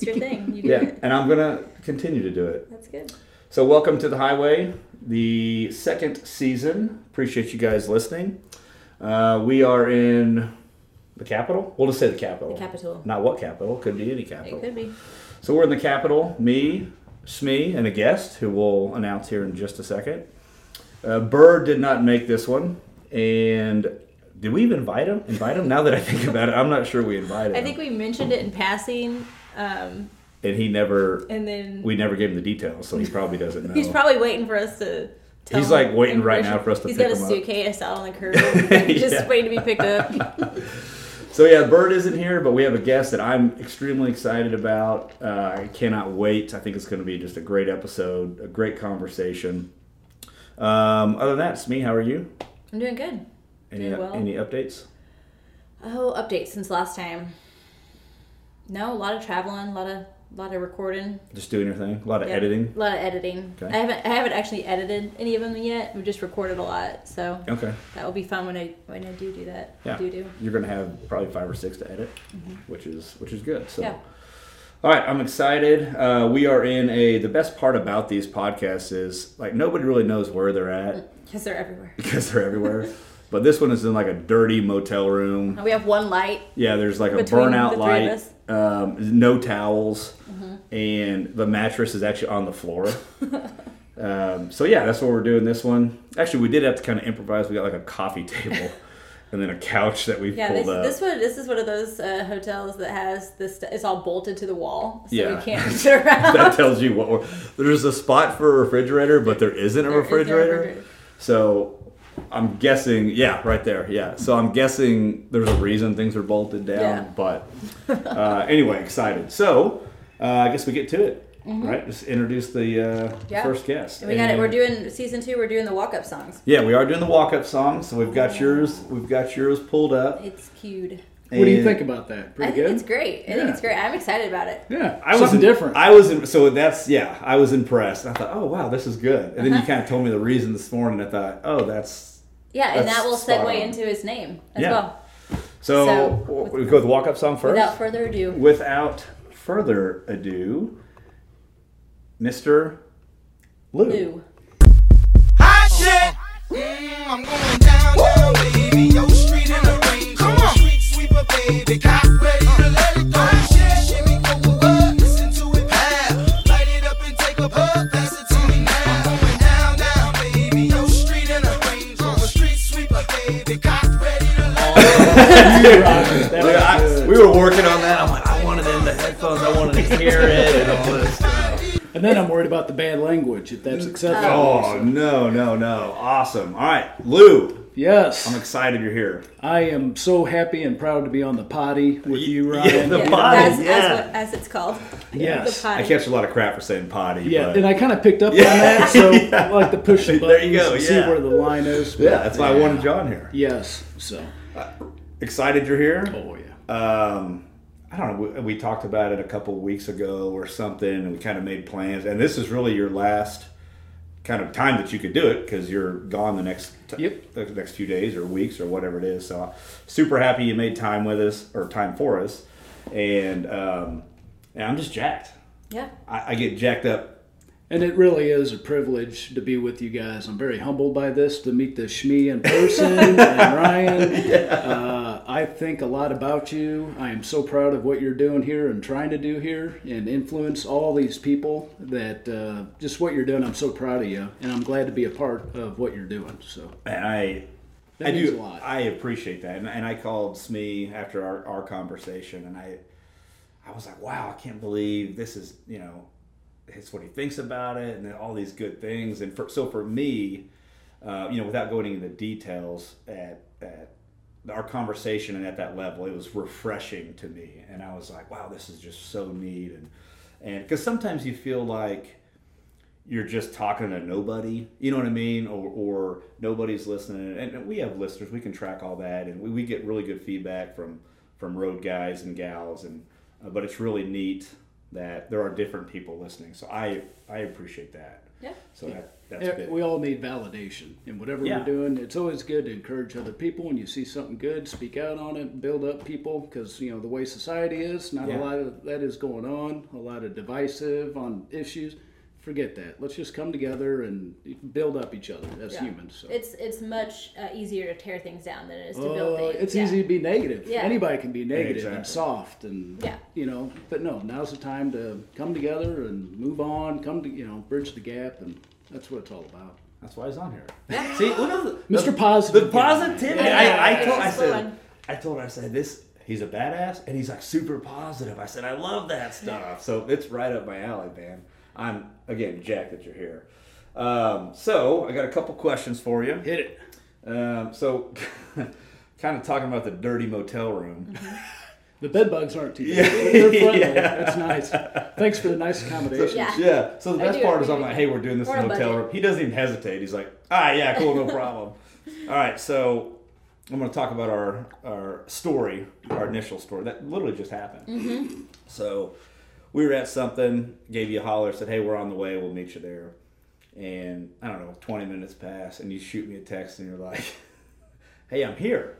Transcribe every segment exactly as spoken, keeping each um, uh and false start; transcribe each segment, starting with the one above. That's your thing. You do yeah, it. And I'm going to continue to do it. That's good. So welcome to The Highway, the second season. Appreciate you guys listening. Uh, we are in the capital. We'll just say the capital. The capital. Not what capital. Could be any capital. It could be. So we're in the capital. Me, Smee, and a guest who we'll announce here in just a second. Uh, Bird did not make this one. And did we even invite him? Invite him? Now that I think about it, I'm not sure we invited him. I think we mentioned it in passing. Um, And he never, and then we never gave him the details, so he probably doesn't know. He's probably waiting for us to tell He's him like waiting right now for us to pick him up. He's got a suitcase out on the curb, just yeah. waiting to be picked up. So yeah, Bird isn't here, but we have a guest that I'm extremely excited about. Uh, I cannot wait. I think it's going to be just a great episode, a great conversation. Um, other than that, Smee, how are you? I'm doing good. Any, doing well. Any updates? Oh, updates since last time. No, a lot of traveling, a lot of... A lot of recording. Just doing your thing. A lot of yep. editing. A lot of editing. Okay. I haven't I haven't actually edited any of them yet. We've just recorded a lot, so okay. That will be fun when I when I do do that. Yeah. Do do. You're gonna have probably five or six to edit, mm-hmm. which is which is good. So, yeah. All right, I'm excited. Uh, we are in a. The best part about these podcasts is like nobody really knows where they're at because they're everywhere. Because they're everywhere. But this one is in like a dirty motel room. And we have one light. Yeah, there's like a burnout light. Um, no towels. Mm-hmm. And the mattress is actually on the floor. um, so yeah, that's what we're doing this one. Actually, we did have to kind of improvise. We got like a coffee table and then a couch that we yeah, pulled this, up. This, one, this is one of those uh, hotels that has this, it's all bolted to the wall. So yeah. you can't sit around. That tells you what we're, there's a spot for a refrigerator, but there isn't a, there refrigerator. Isn't a refrigerator. So... I'm guessing, yeah, right there, yeah. So I'm guessing there's a reason things are bolted down, yeah. but uh, anyway, excited. So uh, I guess we get to it, mm-hmm. right? Just introduce the uh, yeah. first guest. And we got and, it. We're doing season two. We're doing the walk-up songs. Yeah, we are doing the walk-up songs. So we've got yeah. yours. We've got yours pulled up. It's cute. And what do you think about that? Pretty I think good? It's great. I yeah. think it's great. I'm excited about it. Yeah, I something was different. I was in, so that's yeah. I was impressed. I thought, oh wow, this is good. And uh-huh. then you kind of told me the reason this morning. I thought, oh, that's yeah, that's and that will segue on. Into his name as yeah. well. So, so with, we go with walk-up song first. Without further ado. Without further ado, Mister Lou. Lou. Hot shit. Oh. Mm, I'm going down, down, baby. Your street in the rain. Come on. Baby, got ready to let it go. Shit, shimmy, go, go, listen to it, pal. Light it up and take a puff, pass it to me now. Going down, down, baby, your street in a range. On a street sweeper, baby, got ready to let it go. Dude, I, we were working on that. I'm like, I wanted in the headphones, I wanted to hear it, and all this stuff. And then I'm worried about the bad language, if that's acceptable. Oh, no, no, no. Awesome. All right, Lou. Yes. I'm excited you're here. I am so happy and proud to be on the potty with you, Ryan. Yeah, the yeah. potty, as, yeah. As, what, as it's called. Yes. I catch a lot of crap for saying potty. Yeah, but... and I kind of picked up yeah. on that, so yeah. I like to push the buttons there you go. Yeah. see where the line is. But, yeah, that's why yeah. I wanted John here. Yes. So uh, excited you're here. Oh, yeah. Um, I don't know, we, we talked about it a couple of weeks ago or something, and we kind of made plans, and this is really your last... kind of time that you could do it because you're gone the next t- yep. the next few days or weeks or whatever it is. So super happy you made time with us or time for us, and um, and I'm just jacked. Yeah, I, I get jacked up, and it really is a privilege to be with you guys. I'm very humbled by this to meet the Shmi in person and Ryan. Yeah. Uh, I think a lot about you. I am so proud of what you're doing here and trying to do here and influence all these people that uh, just what you're doing. I'm so proud of you, and I'm glad to be a part of what you're doing. So, and I, that I means do, a lot. I appreciate that. And, and I called Smee after our, our conversation, and I, I was like, wow, I can't believe this is, you know, it's what he thinks about it, and then all these good things. And for, so for me, uh, you know, without going into the details at at. Our conversation and at that level, it was refreshing to me, and I was like, "Wow, this is just so neat." And and because sometimes you feel like you're just talking to nobody, you know what I mean, or or nobody's listening. And, and we have listeners; we can track all that, and we, we get really good feedback from from road guys and gals. And uh, but it's really neat that there are different people listening. So I I appreciate that. Yeah. So that, that's it, good. We all need validation in whatever yeah. we're doing. It's always good to encourage other people. When you see something good, speak out on it, build up people, because you know the way society is, not yeah. a lot of that is going on, a lot of divisive on issues. Forget that. Let's just come together and build up each other as yeah. humans. So. It's it's much uh, easier to tear things down than it is to uh, build things. It's yeah. easy to be negative. Yeah. Anybody can be negative exactly. and soft and yeah. you know. But no, now's the time to come together and move on. Come to you know, bridge the gap, and that's what it's all about. That's why he's on here. Yeah. See, look at the, Mister Positive. The positivity. Yeah. Yeah. I, I told I said fun. I told her I said this. He's a badass, and he's like super positive. I said I love that stuff. So it's right up my alley, man. I'm, again, Jack, that you're here. Um, so, I got a couple questions for you. Hit it. Um, so, kind of talking about the dirty motel room. Mm-hmm. The bed bugs aren't too bad. They're friendly. Yeah. That's nice. Thanks for the nice accommodations. Yeah. yeah. So, the best part is I'm like, hey, we're doing this in the hotel room. He doesn't even hesitate. He's like, ah, yeah, cool, no problem. All right, so... I'm going to talk about our, our story, our initial story. That literally just happened. Mm-hmm. So, we were at something, gave you a holler, said, hey, we're on the way, we'll meet you there. And, I don't know, twenty minutes pass, and you shoot me a text, and you're like, hey, I'm here.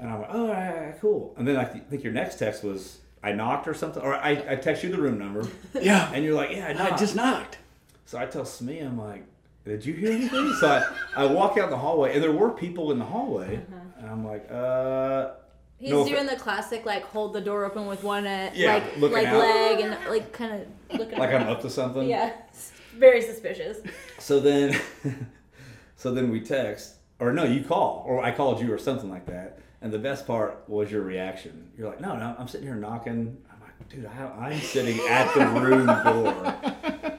And I'm like, oh, all right, all right, cool. And then I th- think your next text was, I knocked or something? Or I, I text you the room number. Yeah. And you're like, yeah, I knocked. I just knocked. So I tell Smee, I'm like, did you hear anything? So I, I walk out in the hallway, and there were people in the hallway. Uh-huh. And I'm like, uh... He's no, doing the classic, like, hold the door open with one uh, yeah, like, like leg and, like, kind of looking like around. I'm up to something? Yeah. It's very suspicious. So then, so then we text, or no, you call, or I called you or something like that. And the best part was your reaction. You're like, no, no, I'm sitting here knocking. I'm like, dude, I, I'm sitting at the room door.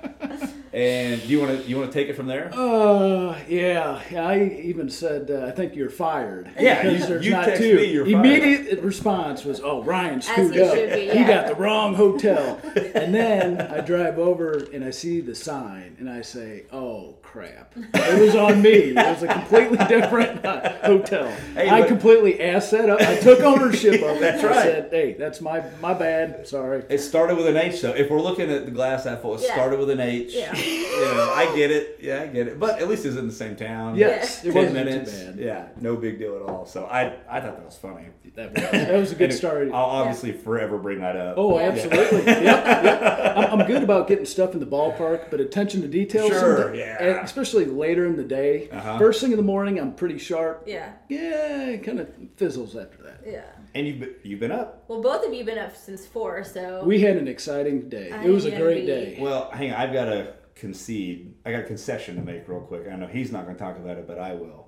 And do you want to you want to take it from there? Uh, yeah. I even said uh, I think you're fired. Yeah, because you, you not text two. Me, you're Immediate fired. Immediate response was, "Oh, Ryan screwed up. Be, yeah. You got the wrong hotel." And then I drive over and I see the sign and I say, "Oh crap! It was on me. It was a completely different uh, hotel. Hey, I completely assed that up. I took ownership of it. That's right. I said, hey, that's my my bad. Sorry. It started with an H, though. If we're looking at the glass half full, it yeah. started with an H. Yeah. Yeah, I get it. Yeah, I get it. But at least it's in the same town. Yes, it ten minutes. Too bad. Yeah, no big deal at all. So I, I thought that was funny. That was, that was a good story. I'll obviously yeah. forever bring that up. Oh, absolutely. Yeah. yep, yep. I'm, I'm good about getting stuff in the ballpark, but attention to detail. Sure. Yeah. Especially later in the day. Uh-huh. First thing in the morning, I'm pretty sharp. Yeah. Yeah, it kind of fizzles after that. Yeah. And you've been, you've been up. Well, both of you have been up since four, so. We had an exciting day. I it was a great be... day. Well, hang on. I've got a concede. I got a concession to make real quick. I know he's not going to talk about it, but I will.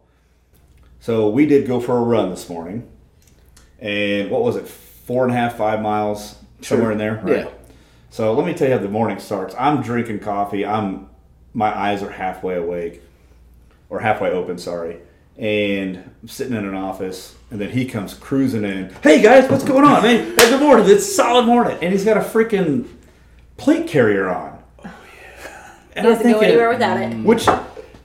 So we did go for a run this morning. And what was it? Four and a half, five miles, sure. somewhere in there? Right? Yeah. So let me tell you how the morning starts. I'm drinking coffee. I'm, my eyes are halfway awake. Or halfway open, sorry. And I'm sitting in an office, and then he comes cruising in. Hey guys, what's going on, man? Good morning. It's a solid morning, and he's got a freaking plate carrier on. Oh yeah, and doesn't go anywhere without it. Which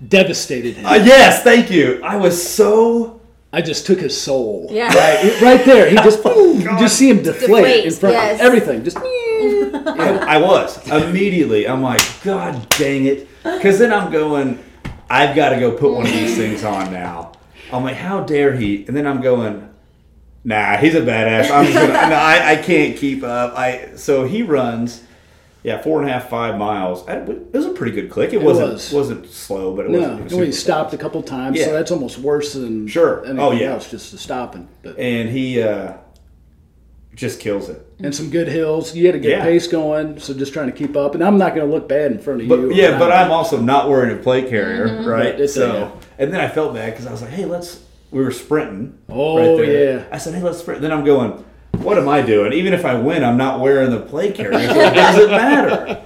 devastated him. Uh, yes, thank you. I was so. I just took his soul. Yeah, right, it, right there. He just, oh, you just see him deflate, deflate in front yes. of everything. Just. I, I was immediately. I'm like, God dang it, because then I'm going. I've got to go put one of these things on now. I'm like, how dare he? And then I'm going, nah, he's a badass. I'm just gonna, no, I, I can't keep up. I so he runs, yeah, four and a half, five miles. I, it was a pretty good click. It, it wasn't was. wasn't slow, but it no, wasn't. No, he stopped fast. a couple times, yeah. so that's almost worse than sure. anything oh, yeah. else, just the stopping. But. And he uh, just kills it. And some good hills. You had a good yeah. pace going, so just trying to keep up. And I'm not going to look bad in front of but, you. Yeah, but I'm also not wearing a plate carrier, mm-hmm. right? So, a, and then I felt bad because I was like, hey, let's – we were sprinting. Oh, right there. yeah. I said, hey, let's sprint. Then I'm going, what am I doing? Even if I win, I'm not wearing the plate carrier. So it doesn't matter.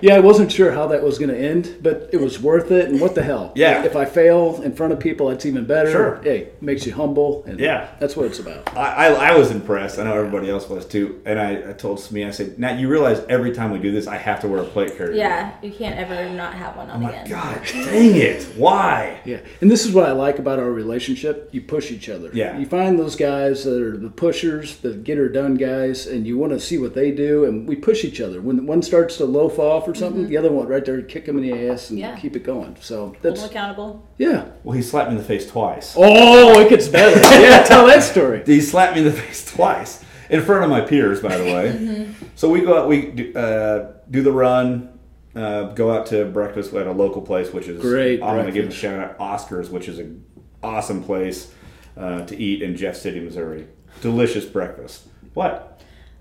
yeah, I wasn't sure how that was going to end, but it was worth it. And what the hell? Yeah. If I fail in front of people, that's even better. Sure. Hey, it makes you humble. And yeah. That's what it's about. I, I, I was impressed. I know everybody else was too. And I, I told Smee, I said, Nat, you realize every time we do this, I have to wear a plate carrier. Yeah. You can't ever not have one on oh again. Oh, my God. Dang it. Why? Yeah. And this is what I like about our relationship. You push each other. Yeah. You find those guys that are the pushers, the get-her-done guys, and you want to see what they do. And we push each other. When one starts to loaf off or something, mm-hmm. the other one right there, kick him in the ass and yeah. keep it going. So that's Hold accountable. Yeah. Well, he slapped me in the face twice. Oh, it gets better. Yeah, tell that story. He slapped me in the face twice in front of my peers, by the way. mm-hmm. So we go out, we do, uh, do the run. Uh, go out to breakfast at a local place, which is great. I'm going to give a shout out Oscar's, which is an awesome place uh, to eat in Jeff City, Missouri. Delicious breakfast. What?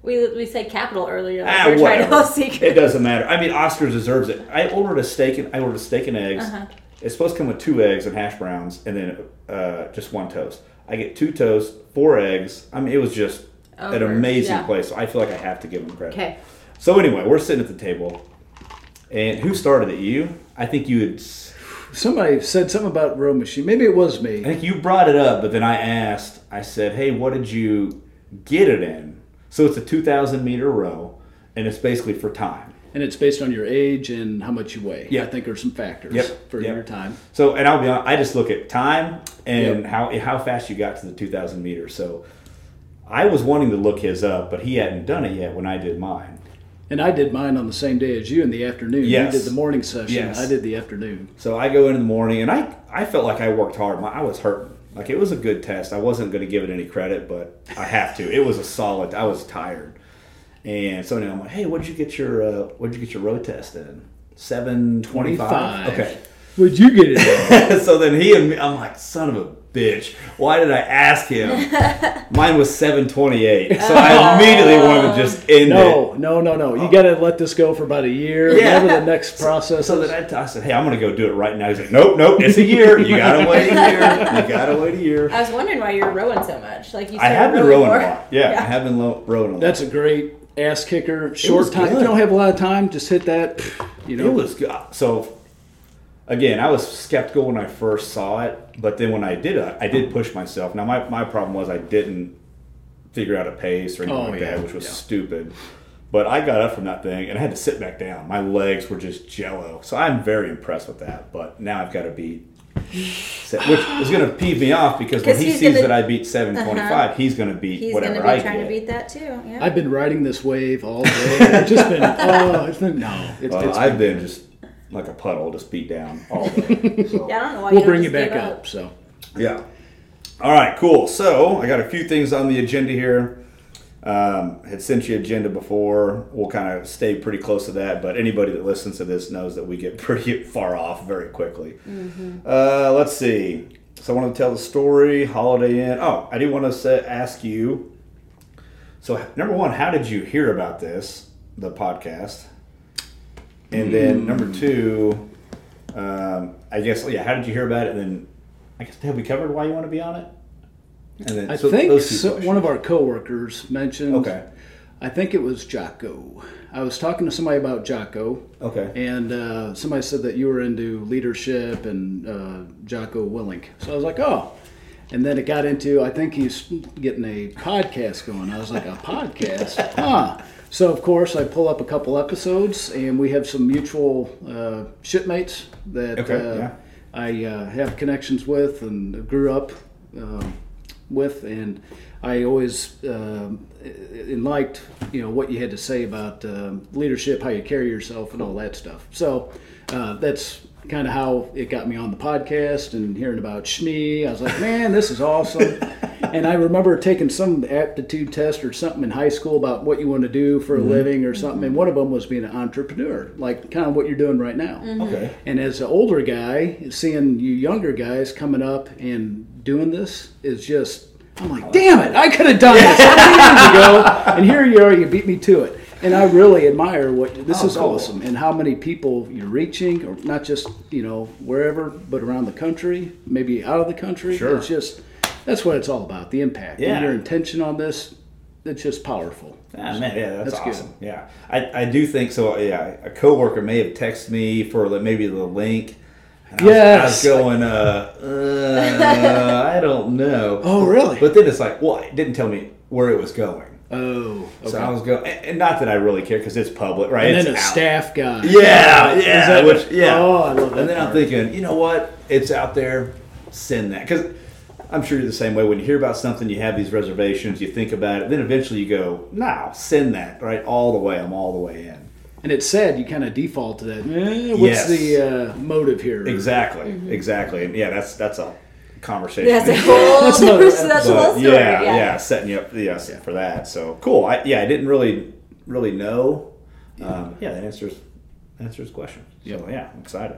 We we said capital earlier. Like ah, we whatever. Trying to secret. It doesn't matter. I mean, Oscar's deserves it. I ordered a steak and I ordered a steak and eggs. Uh-huh. It's supposed to come with two eggs and hash browns, and then uh, just one toast. I get two toasts, four eggs. I mean, it was just Over. an amazing yeah. place. So I feel like I have to give them credit. Okay. So anyway, we're sitting at the table. And who started it? You? I think you had... Somebody said something about row machine. Maybe it was me. I think you brought it up, but then I asked. I said, hey, what did you get it in? So it's a two thousand meter row, and it's basically for time. And it's based on your age and how much you weigh. Yep. I think there's some factors yep. for yep. your time. So, and I'll be honest, I just look at time and yep. how how fast you got to the two thousand meters. So I was wanting to look his up, but he hadn't done it yet when I did mine. And I did mine on the same day as you in the afternoon. Yes. You did the morning session. Yes. I did the afternoon. So I go in the morning, and I, I felt like I worked hard. My, I was hurting. Like, it was a good test. I wasn't going to give it any credit, but I have to. It was a solid. I was tired. And so now I'm like, hey, what did you get your uh, what did you get your road test in? seven twenty-five Okay. What'd you get it in? So then he and me, I'm like, son of a bitch. Why did I ask him? Mine was seven twenty-eight, so I immediately wanted to just end no, it. No, no, no, no. You oh. got to let this go for about a year. Yeah. Whatever the next process. So, so that I, I said, hey, I'm going to go do it right now. He's like, nope, nope, it's a year. You got to wait a year. You got to wait a year. I was wondering why you were rowing so much. Like you. I have been rowing more. a lot. Yeah, yeah, I have been lo- rowing a lot. That's a great ass kicker. Short time. Good. If you don't have a lot of time, just hit that. You know. It was good. So. Again, I was skeptical when I first saw it, but then when I did it, I did push myself. Now, my, my problem was I didn't figure out a pace or anything oh, like yeah, that, which was yeah. stupid. But I got up from that thing, and I had to sit back down. My legs were just jello. So I'm very impressed with that, but now I've got to beat set, which is going to peeve me off because when he sees gonna, that I beat seven twenty-five, uh-huh. he's going to beat he's whatever be I get. He's going to be trying to beat that, too. Yeah. I've been riding this wave all day. I've just been, oh, it's been, no. It's, well, it's I've been, been just... like a puddle, just beat down all day. So. Yeah, I don't know why we'll bring you back up. up. So, yeah. All right, cool. So I got a few things on the agenda here. Um, had sent you agenda before. We'll kind of stay pretty close to that. But anybody that listens to this knows that we get pretty far off very quickly. Mm-hmm. Uh, let's see. So I want to tell the story. Holiday Inn. Oh, I do want to say, ask you. So number one, how did you hear about this? The podcast. And then number two, um, I guess, yeah, how did you hear about it? And then, I guess, have we covered why you want to be on it? And then I so think so, one of our coworkers mentioned, okay. I think it was Jocko. I was talking to somebody about Jocko. Okay. And uh, somebody said that you were into leadership and uh, Jocko Willink. So I was like, oh. And then it got into, I think he's getting a podcast going. I was like, a podcast? Huh. So, of course, I pull up a couple episodes, and we have some mutual uh, shipmates that okay, uh, yeah. I uh, have connections with and grew up uh, with, and I always uh, liked, you know, what you had to say about uh, leadership, how you carry yourself, and all that stuff. So uh, that's kind of how it got me on the podcast and hearing about Shmi. I was like, man, this is awesome. And I remember taking some aptitude test or something in high school about what you want to do for a mm-hmm. living or something. And one of them was being an entrepreneur, like kind of what you're doing right now. Mm-hmm. Okay. And as an older guy, seeing you younger guys coming up and doing this is just, I'm like, damn it, I could have done this years ago. And here you are, you beat me to it. And I really admire what this oh, is cool. awesome and how many people you're reaching, or not just, you know, wherever, but around the country, maybe out of the country. Sure. It's just... That's what it's all about, the impact. Yeah. And your intention on this, it's just powerful. Ah, man, yeah, that's, that's awesome. Good. Yeah, I, I do think so. Yeah, a coworker may have texted me for the, maybe the link. And I yes. was, I was going, uh, uh, I don't know. Oh, really? But then it's like, well, it didn't tell me where it was going. Oh, okay. So I was going, and not that I really care because it's public, right? And then it's a out. staff guy. Yeah, yeah. Which, yeah. Oh, I love that. And then part. I'm thinking, you know what? It's out there. Send that. Because I'm sure you're the same way. When you hear about something, you have these reservations, you think about it, then eventually you go, nah, send that, right? All the way. I'm all the way in. And it's sad you kind of default to that. Eh, what's yes. the uh, motive here? Exactly, mm-hmm. exactly. And yeah, that's that's a conversation. That's a whole, that's another, that's but, a whole story. Yeah, yeah, yeah, setting you up yeah, yeah. for that. So cool. I, yeah, I didn't really really know. Um, yeah, that answers answers questions. Yep. So yeah, I'm excited.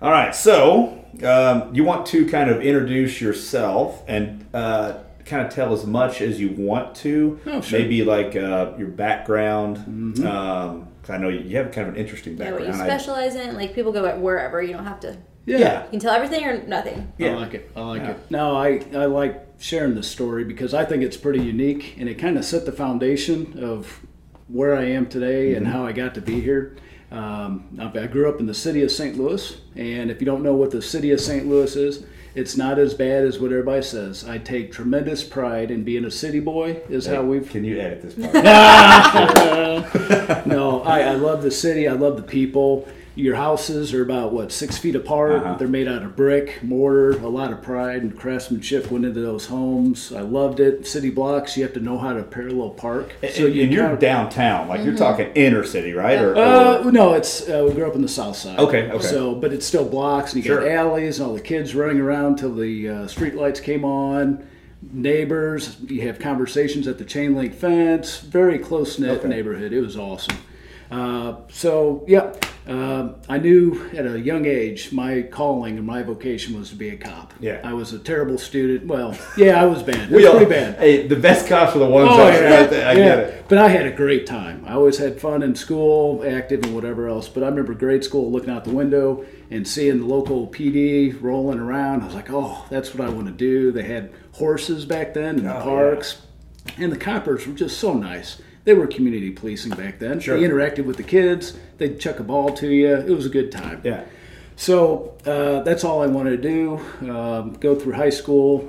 All right, so um, you want to kind of introduce yourself and uh, kind of tell as much as you want to. Oh, sure. Maybe like uh, your background. Mm-hmm. Um, I know you have kind of an interesting background. Yeah, what you specialize I, in, like people go wherever. You don't have to. Yeah. yeah. You can tell everything or nothing. Yeah. I like it. I like yeah. it. No, I, I like sharing this story because I think it's pretty unique and it kind of set the foundation of where I am today mm-hmm. and how I got to be here. Um, I grew up in the city of Saint Louis, and if you don't know what the city of Saint Louis is, it's not as bad as what everybody says. I take tremendous pride in being a city boy, is hey, how we've... Can you edit this part? uh, no, I, I love the city. I love the people. Your houses are about, what, six feet apart. Uh-huh. They're made out of brick, mortar, a lot of pride and craftsmanship went into those homes. I loved it. City blocks, you have to know how to parallel park. And, so you and you're of, downtown, like mm-hmm. you're talking inner city, right? Or, uh, or... No, it's uh, we grew up on the south side. Okay, okay. So, but it's still blocks, and you sure. got alleys, and all the kids running around till the uh, street lights came on. Neighbors, you have conversations at the chain link fence. Very close-knit okay. neighborhood. It was awesome. Uh, so, yeah. Uh, I knew at a young age my calling and my vocation was to be a cop. Yeah. I was a terrible student. Well, yeah, I was bad. We all, pretty bad. Hey, the best cops are the ones oh, yeah. out there. I yeah. get it. But I had a great time. I always had fun in school, active and whatever else. But I remember grade school looking out the window and seeing the local P D rolling around. I was like, oh, that's what I want to do. They had horses back then in oh, the parks. Yeah. And the coppers were just so nice. They were community policing back then. Sure. They interacted with the kids. They'd chuck a ball to you. It was a good time. Yeah. So uh, that's all I wanted to do. Um, go through high school.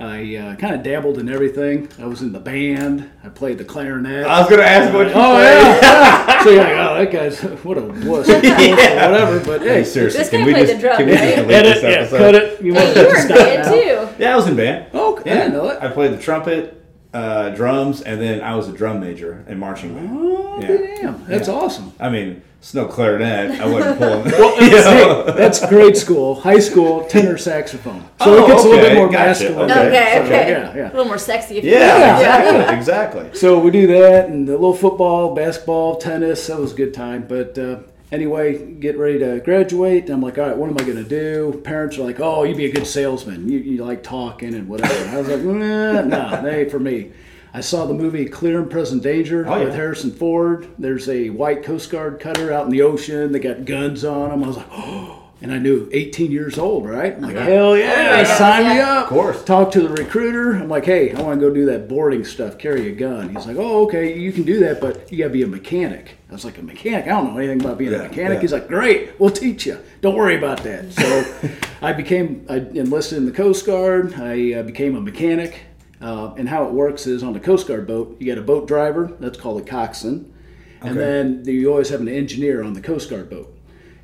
I uh, kind of dabbled in everything. I was in the band. I played the clarinet. I was going to ask what you played. Oh, yeah. yeah. So you're like, oh, that guy's, what a wuss. yeah. Whatever, but hey. hey seriously, this guy played the drums, right? Edit, yeah, yeah, cut it. You, hey, you were in band, too. Yeah, I was in band. Oh, yeah. I didn't know it. I played the trumpet. Uh, drums, and then I was a drum major in marching band. Oh, yeah. damn. That's yeah. awesome. I mean, it's no clarinet. I wasn't pulling that. Well, hey, that's grade school. High school, tenor saxophone. So oh, it gets okay. a little bit more gotcha. masculine. Okay, okay. okay. okay. Yeah, yeah. A little more sexy. If yeah, yeah, exactly. exactly. So we do that, and a little football, basketball, tennis. That was a good time, but... Uh, Anyway, get ready to graduate. And I'm like, all right, what am I going to do? Parents are like, oh, you'd be a good salesman. You, you like talking and whatever. And I was like, nah, nah, that ain't for me. I saw the movie Clear and Present Danger oh, yeah. with Harrison Ford. There's a white Coast Guard cutter out in the ocean. They got guns on them. I was like, oh. And I knew eighteen years old, right? I'm like, yeah. hell yeah, yeah, sign me up. Of course. Talk to the recruiter. I'm like, hey, I want to go do that boarding stuff, carry a gun. He's like, oh, okay, you can do that, but you got to be a mechanic. I was like, a mechanic? I don't know anything about being yeah, a mechanic. Yeah. He's like, great, we'll teach you. Don't worry about that. So I became, I enlisted in the Coast Guard. I uh, became a mechanic. Uh, and how it works is on the Coast Guard boat, you got a boat driver. That's called a coxswain. Okay. And then you always have an engineer on the Coast Guard boat.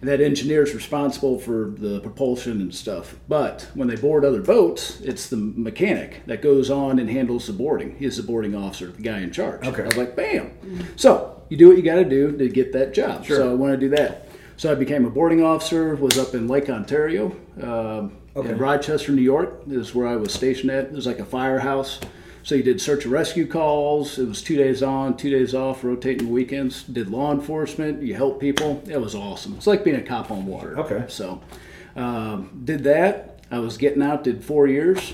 And that engineer is responsible for the propulsion and stuff. But when they board other boats, it's the mechanic that goes on and handles the boarding. He's the boarding officer, the guy in charge. Okay. I was like, bam. So you do what you got to do to get that job. Sure. So I want to do that. So I became a boarding officer, was up in Lake Ontario. Um, okay. In Rochester, New York is where I was stationed at. It was like a firehouse. So you did search and rescue calls. It was two days on, two days off, rotating weekends. Did law enforcement. You helped people. It was awesome. It's like being a cop on water. Okay. So um, did that. I was getting out, did four years.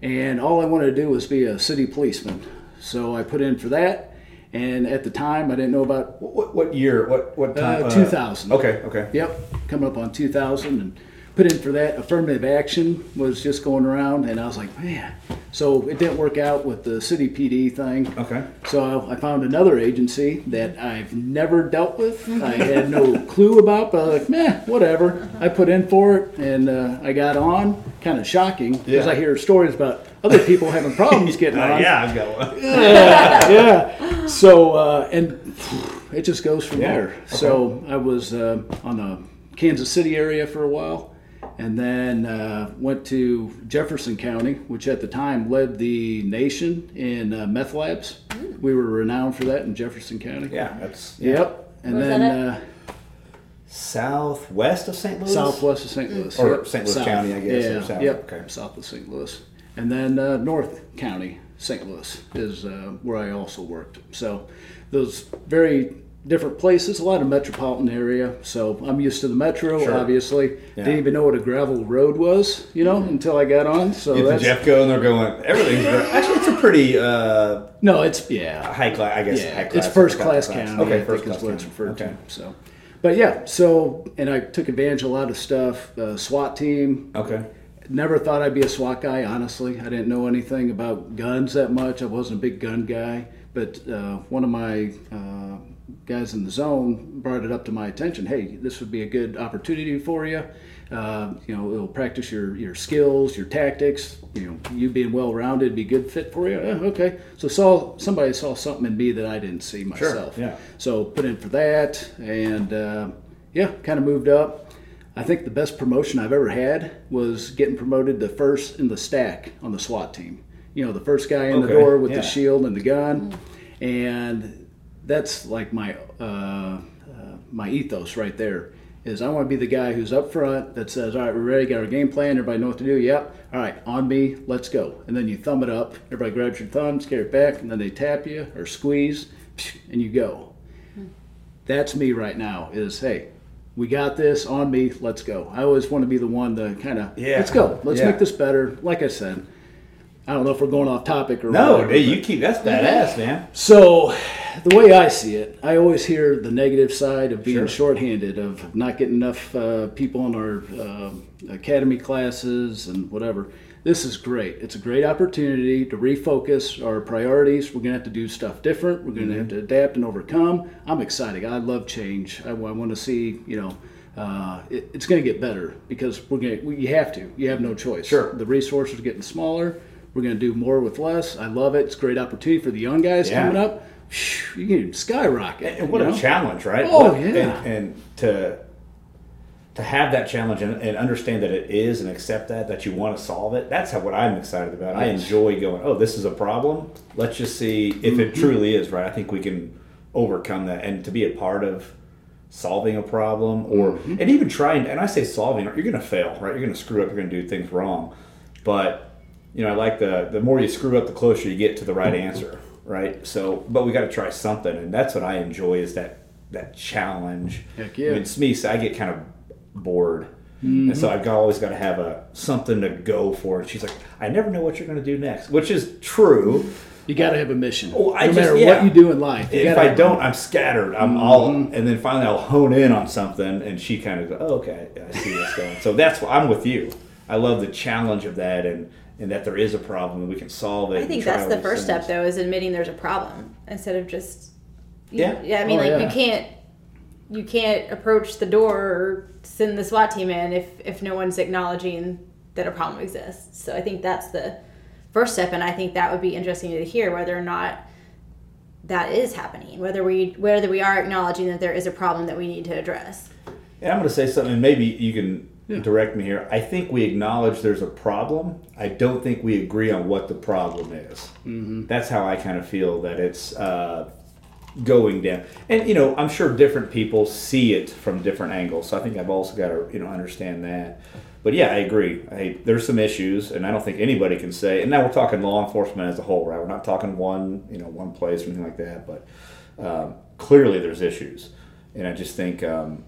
And all I wanted to do was be a city policeman. So I put in for that. And at the time, I didn't know about... What, what year? What what time? Uh, two thousand. Uh, okay, okay. Yep. Coming up on two thousand. And put in for that. Affirmative action was just going around. And I was like, man... So it didn't work out with the city P D thing. Okay. So I found another agency that I've never dealt with. I had no clue about, but I was like, meh, whatever. I put in for it, and uh, I got on. Kind of shocking, because yeah. I hear stories about other people having problems getting uh, on. Yeah, I've got one. yeah, yeah. So, uh, and it just goes from yeah. there. Okay. So I was uh, on the Kansas City area for a while. And then uh, went to Jefferson County, which at the time led the nation in uh, meth labs. Mm. We were renowned for that in Jefferson County. Yeah, that's yeah. Yep. And Where's then uh, southwest of Saint Louis. Southwest of Saint Louis, mm. or yep. Saint Louis South. County, I guess. Yeah. South. Yep. Okay. South of Saint Louis, and then uh, North County, Saint Louis is uh, where I also worked. So those very different places, a lot of metropolitan area, so I'm used to the metro, sure. obviously. Yeah. Didn't even know what a gravel road was, you know, mm-hmm. until I got on. So you that's... Jeffco, and they're going, everything's great. Actually, it's a pretty... Uh, no, it's, yeah. High class, I guess. Yeah. High class, it's first-class county, class. Okay, I first think class is what it's referred okay. to. So. But yeah, so, and I took advantage of a lot of stuff, uh, SWAT team. Okay. Never thought I'd be a SWAT guy, honestly. I didn't know anything about guns that much. I wasn't a big gun guy, but uh, one of my... Uh, guys in the zone brought it up to my attention. Hey, this would be a good opportunity for you. Uh, you know, it'll practice your, your skills, your tactics. You know, you being well-rounded be a good fit for you. Yeah, okay. So saw somebody saw something in me that I didn't see myself. Sure, yeah. So put in for that, and uh, yeah, kind of moved up. I think the best promotion I've ever had was getting promoted to first in the stack on the SWAT team. You know, the first guy in okay. the door with yeah. the shield and the gun, and that's like my uh, uh, my ethos right there, is I want to be the guy who's up front that says, all right, we're ready, got our game plan, everybody know what to do, yep, all right, on me, let's go. And then you thumb it up, everybody grabs your thumbs, carry it back, and then they tap you or squeeze, and you go. Hmm. That's me right now, is, hey, we got this, on me, let's go. I always want to be the one to kind of, yeah. let's go, let's yeah. make this better, like I said. I don't know if we're going off topic or no, whatever, dude, you keep that's badass, man. So, the way I see it, I always hear the negative side of being sure. shorthanded, of not getting enough uh, people in our uh, academy classes and whatever. This is great. It's a great opportunity to refocus our priorities. We're going to have to do stuff different. We're going to mm-hmm. have to adapt and overcome. I'm excited. I love change. I, I want to see, you know, uh, it, it's going to get better, because we're going. We, you have to. You have no choice. Sure. The resources are getting smaller. We're going to do more with less. I love it. It's a great opportunity for the young guys yeah. coming up. You can skyrocket. And, and what a know? challenge, right? Oh, what, yeah. And, and to to have that challenge and, and understand that it is, and accept that, that you want to solve it, that's how, what I'm excited about. Yes. I enjoy going, oh, this is a problem. Let's just see if mm-hmm. it truly is, right? I think we can overcome that. And to be a part of solving a problem, or mm-hmm. and even trying, and I say solving, you're going to fail, right? You're going to screw up. You're going to do things wrong. But... You know, I like the the more you screw up, the closer you get to the right answer, right? So, but we got to try something, and that's what I enjoy, is that that challenge. Heck yeah! I mean, it's me, so I get kind of bored, mm-hmm. and so I've always got to have a something to go for. And she's like, "I never know what you're going to do next," which is true. You got to have a mission. Well, I no just, matter yeah. what you do in life. You if I don't, one. I'm scattered. I'm mm-hmm. all, and then finally I'll hone in on something, and she kind of goes, "Oh, okay, I see what's going." So that's why I'm with you. I love the challenge of that, and. And that there is a problem and we can solve it. I think that's the first step, though, is admitting there's a problem instead of just. Yeah. Know, yeah. I mean, oh, like yeah. you can't, you can't approach the door or send the SWAT team in if if no one's acknowledging that a problem exists. So I think that's the first step, and I think that would be interesting to hear whether or not that is happening, whether we whether we are acknowledging that there is a problem that we need to address. And I'm going to say something, and maybe you can. Yeah. Direct me here. I think we acknowledge there's a problem. I don't think we agree on what the problem is. Mm-hmm. That's how I kind of feel that it's uh, going down. And, you know, I'm sure different people see it from different angles. So I think I've also got to, you know, understand that. But, yeah, I agree. I, there's some issues, and I don't think anybody can say. And now we're talking law enforcement as a whole, right? We're not talking one, you know, one place or anything like that. But um, clearly there's issues. And I just think um,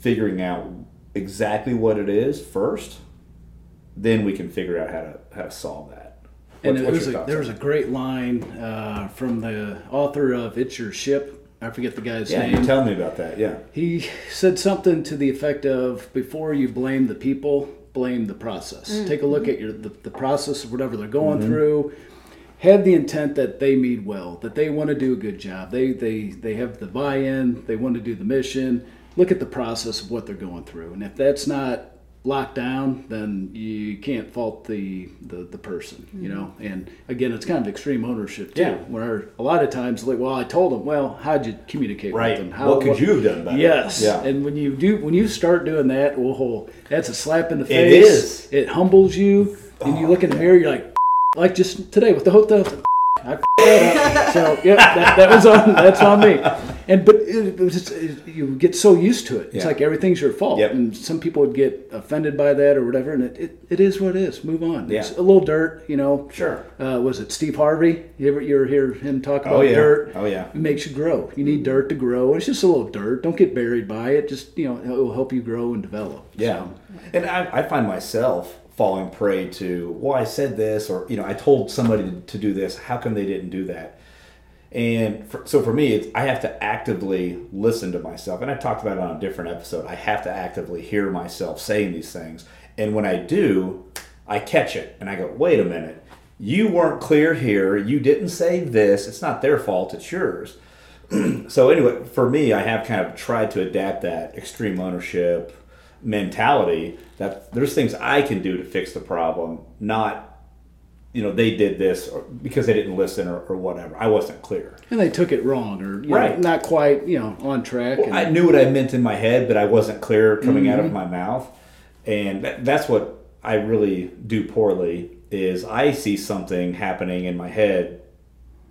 figuring out exactly what it is first, then we can figure out how to how to solve that. What's, and there was a, there was a great line uh, from the author of It's Your Ship. I forget the guy's yeah, name. Yeah, you tell me about that, yeah. He said something to the effect of, before you blame the people, blame the process. Mm-hmm. Take a look at your the, the process of whatever they're going mm-hmm. through. Have the intent that they mean well, that they want to do a good job. They they they have the buy-in, they want to do the mission. Look at the process of what they're going through. And if that's not locked down, then you can't fault the, the, the person, mm-hmm. you know? And again, it's kind of extreme ownership too, yeah. where a lot of times, like, well, I told them, well, how'd you communicate right. with them? How, what could what, you have done better? Yes. Yeah. And when you do, when you start doing that, oh, that's a slap in the face. It is. It humbles you. Oh, and you look in the mirror, you're like, like just today with the hotel, I that up. So yeah, that, that was on. That's on me. And but it, it, it, you get so used to it. It's yeah. like everything's your fault. Yep. And some people would get offended by that or whatever. And it, it, it is what it is. Move on. Yeah. It's a little dirt, you know. Sure. Uh, was it Steve Harvey? You ever you ever hear him talk about oh, yeah. dirt? Oh yeah. It makes you grow. You need dirt to grow. It's just a little dirt. Don't get buried by it. Just you know, it will help you grow and develop. Yeah. So. And I, I find myself falling prey to, well, I said this, or, you know, I told somebody to, to do this. How come they didn't do that? And for, so for me, it's, I have to actively listen to myself. And I talked about it on a different episode. I have to actively hear myself saying these things. And when I do, I catch it. And I go, wait a minute. You weren't clear here. You didn't say this. It's not their fault. It's yours. So anyway, for me, I have kind of tried to adapt that extreme ownership mentality, that there's things I can do to fix the problem, not, you know, they did this or because they didn't listen or, or whatever. I wasn't clear. And they took it wrong or you right. know, not quite, you know, on track. Well, and, I knew what I meant in my head, but I wasn't clear coming mm-hmm. out of my mouth. And that, that's what I really do poorly is I see something happening in my head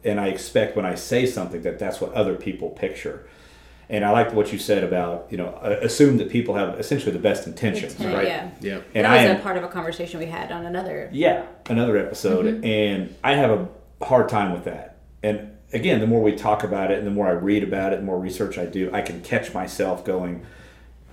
and I expect when I say something that that's what other people picture. And I liked what you said about, you know, assume that people have essentially the best intentions, Intent, right? Yeah. yeah. And that was I am, a part of a conversation we had on another. Yeah, another episode. Mm-hmm. And I have a hard time with that. And again, the more we talk about it and the more I read about it, the more research I do, I can catch myself going,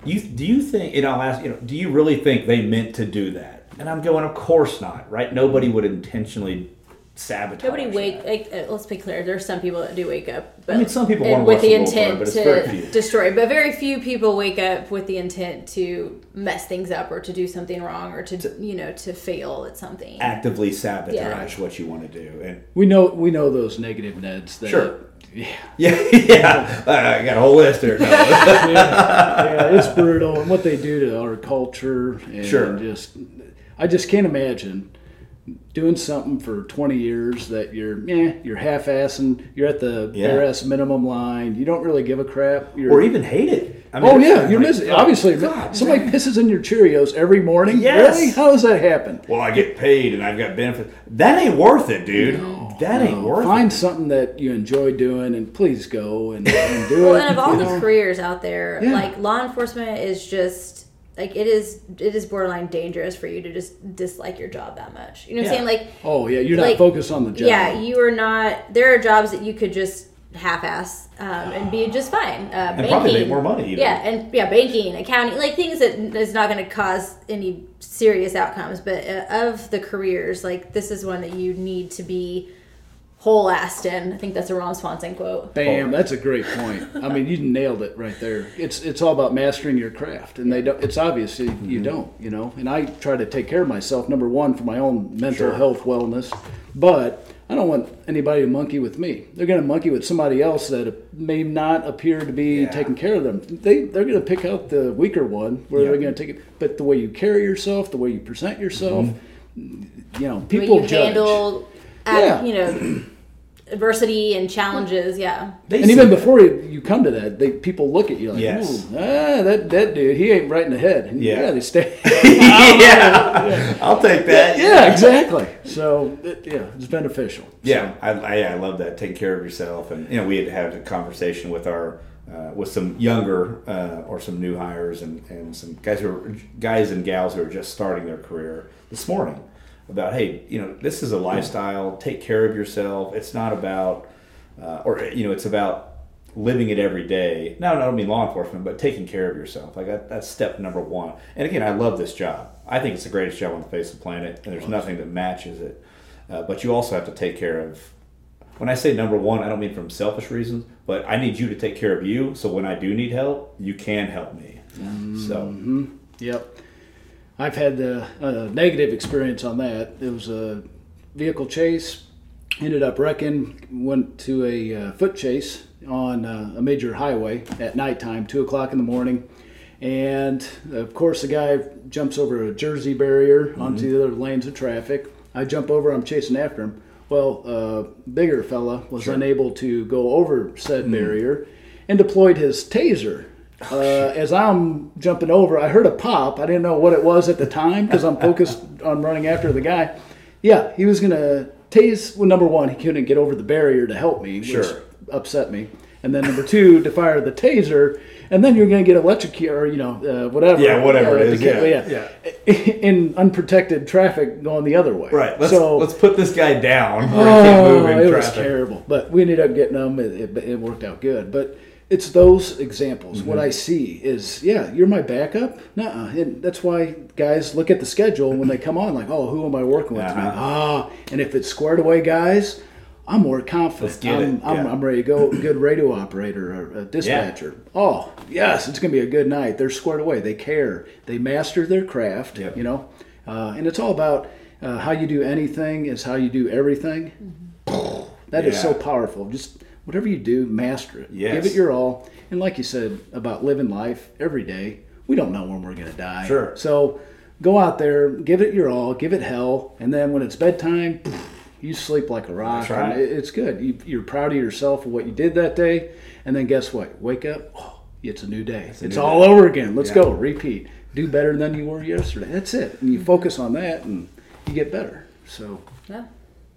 "You do you think, and I'll ask, you know, do you really think they meant to do that?" And I'm going, of course not, right? Nobody would intentionally sabotage. Nobody wake. Like, let's be clear. There's some people that do wake up, but I mean, some people want to with the intent but it's to very few. destroy. But very few people wake up with the intent to mess things up or to do something wrong or to, to you know to fail at something. Actively sabotage yeah. what you want to do, and we know we know those negative Neds. That, sure. Yeah. Yeah. yeah. I got a whole list there. No. yeah. yeah. It's brutal, and what they do to our culture. And sure. Just, I just can't imagine doing something for twenty years that you're eh, you're half-assing, you're at the yeah. bare ass minimum line, you don't really give a crap. You're, or even hate it. I mean, oh, yeah, you're like, missing. Oh, obviously, God, somebody man. pisses in your Cheerios every morning. Yes. Really? How does that happen? Well, I get paid and I've got benefits. That ain't worth it, dude. No, that no. ain't worth Find it. Find something that you enjoy doing and please go and, and do well, it. Well, and of all you these know? careers out there, yeah. like law enforcement is just... Like, it is it is borderline dangerous for you to just dislike your job that much. You know what yeah. I'm saying? Like, oh, yeah, you're like, not focused on the job. Yeah, you are not. There are jobs that you could just half-ass um, and be just fine. Uh, and banking, probably make more money. Even. Yeah, and yeah, banking, accounting, like things that is not going to cause any serious outcomes. But uh, of the careers, like, this is one that you need to be whole Aston. I think that's a Ron Swanson quote. Bam, that's a great point. I mean, you nailed it right there. It's it's all about mastering your craft, and they don't. It's obvious you, mm-hmm. you don't, you know. And I try to take care of myself, number one, for my own mental sure. health, wellness, but I don't want anybody to monkey with me. They're going to monkey with somebody else that may not appear to be yeah. taking care of them. They, they're going to pick out the weaker one where yep. they're going to take it. But the way you carry yourself, the way you present yourself, mm-hmm. you know, people the way you judge. Handle At, yeah. you know, adversity and challenges, yeah. They and even that. before you, you come to that, they people look at you like, yes. ah, that, that dude, he ain't right in the head. And yeah. yeah, they stay. yeah. yeah, I'll take that. Yeah, yeah exactly. So, it, yeah, it's beneficial. Yeah, so. I, I I love that. Take care of yourself. And, you know, we had to have a conversation with our, uh, with some younger uh, or some new hires and, and some guys who are, guys and gals who are just starting their career this morning. About, hey, you know, this is a lifestyle. Take care of yourself. It's not about, uh, or, you know, it's about living it every day. No, no, I don't mean law enforcement, but taking care of yourself. Like, that, that's step number one. And, again, I love this job. I think it's the greatest job on the face of the planet, and there's nothing that matches it. Uh, but you also have to take care of when I say number one, I don't mean from selfish reasons, but I need you to take care of you. So when I do need help, you can help me. Mm-hmm. So, yep. I've had a, a negative experience on that. It was a vehicle chase, ended up wrecking, went to a uh, foot chase on uh, a major highway at nighttime, two o'clock in the morning. And of course the guy jumps over a Jersey barrier mm-hmm. onto the other lanes of traffic. I jump over, I'm chasing after him. Well, uh, bigger fella was sure. unable to go over said mm-hmm. barrier and deployed his taser. Oh, uh, as I'm jumping over, I heard a pop. I didn't know what it was at the time because I'm focused on running after the guy. Yeah, he was going to tase. Well, number one, he couldn't get over the barrier to help me, sure. which upset me. And then number two, to fire the taser, and then you're going to get electrocuted, or you know, uh, whatever. Yeah, whatever uh, it is. Get, yeah, yeah. In unprotected traffic going the other way. Right. Let's, so let's put this guy down. Oh, it traffic. Was terrible. But we ended up getting him. It, it, it worked out good. But it's those examples. Mm-hmm. What I see is, yeah, you're my backup. Nuh-uh. And that's why guys look at the schedule when they come on, like, oh, who am I working with? Uh-huh. Ah, and if it's squared away, guys. I'm more confident. Let's get I'm, it. I'm, yeah. I'm ready to go. Good radio operator or a dispatcher. Yeah. Oh, yes, it's going to be a good night. They're squared away. They care. They master their craft, yep. you know. Uh, and it's all about uh, how you do anything is how you do everything. Mm-hmm. That yeah. is so powerful. Just whatever you do, master it. Yes. Give it your all. And like you said about living life every day, we don't know when we're going to die. Sure. So go out there, give it your all, give it hell, and then when it's bedtime, you sleep like a rock. That's right. It's good. You, you're proud of yourself for what you did that day. And then guess what? Wake up. Oh, it's a new day. It's, it's new all day. Over again. Let's yeah. go. Repeat. Do better than you were yesterday. That's it. And you focus on that and you get better. So, yeah.